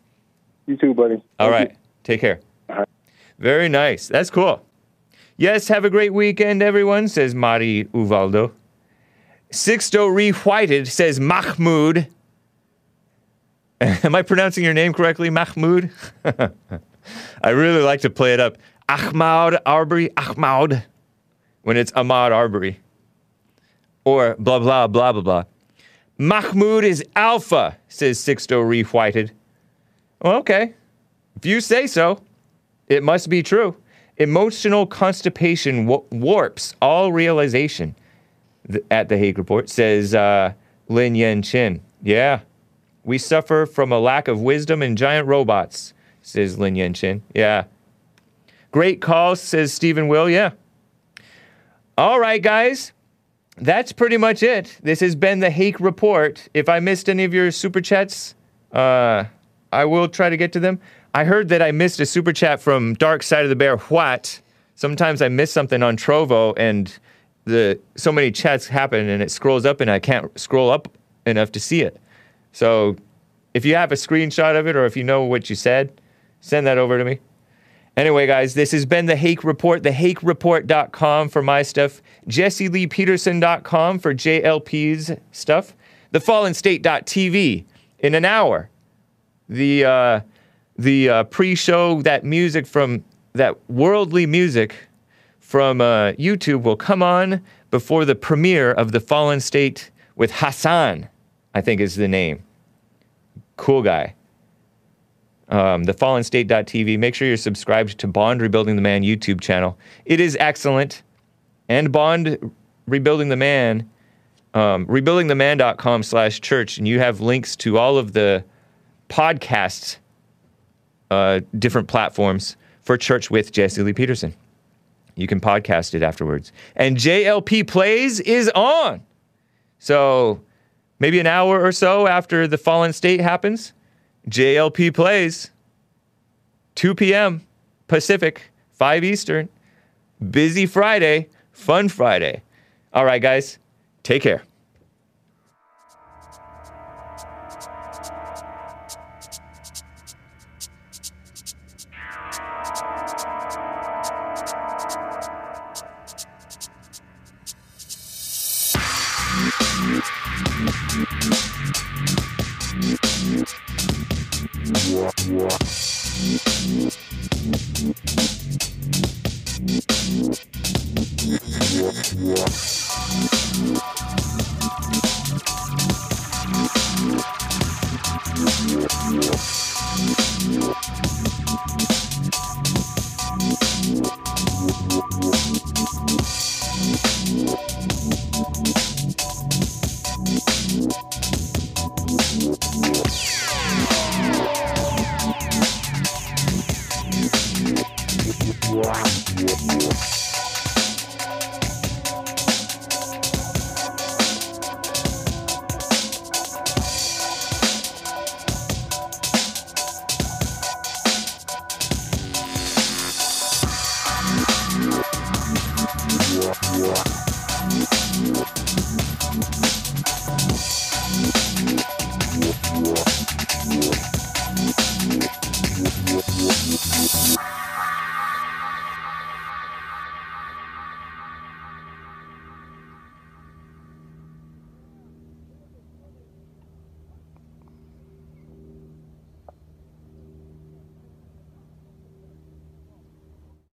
You too, buddy. All Thank right. You. Take care. All right. Very nice. That's cool. Yes. Have a great weekend, everyone. Says Mari Uvaldo. Sixto Rewhited says Mahmoud. Am I pronouncing your name correctly, Mahmoud? I really like to play it up. Ahmaud Arbery, Ahmaud, when it's Ahmaud Arbery. Or blah, blah, blah, blah, blah. Mahmoud is alpha, says Sixto Rewhited. Well, okay. If you say so, it must be true. Emotional constipation wa warps all realization, Th at the Hake Report, says uh, Lin Yen Chin. Yeah. We suffer from a lack of wisdom and giant robots, says Lin Yen Chin. Yeah. Great call, says Stephen Will. Yeah. All right, guys. That's pretty much it. This has been the Hake Report. If I missed any of your super chats, uh, I will try to get to them. I heard that I missed a super chat from Dark Side of the Bear. What? Sometimes I miss something on Trovo, and the so many chats happen, and it scrolls up, and I can't scroll up enough to see it. So, if you have a screenshot of it, or if you know what you said, send that over to me. Anyway, guys, this has been The Hake Report, the hake report dot com for my stuff, Jesse Lee Peterson dot com for J L P's stuff, the fallen state dot T V in an hour. The, uh, the uh, pre-show, that music from, that worldly music from uh, YouTube will come on, before the premiere of The Fallen State with Hassan, I think is the name. Cool guy. Um, the fallen state dot t v. Make sure you're subscribed to Bond Rebuilding the Man YouTube channel. It is excellent. And Bond Rebuilding the Man, um, rebuilding the man dot com slash church, and you have links to all of the podcasts, uh, different platforms for Church with Jesse Lee Peterson. You can podcast it afterwards. And J L P Plays is on! So, maybe an hour or so after The Fallen State happens, J L P Plays, two p m Pacific, five Eastern, busy Friday, fun Friday. All right, guys, take care. Yeah.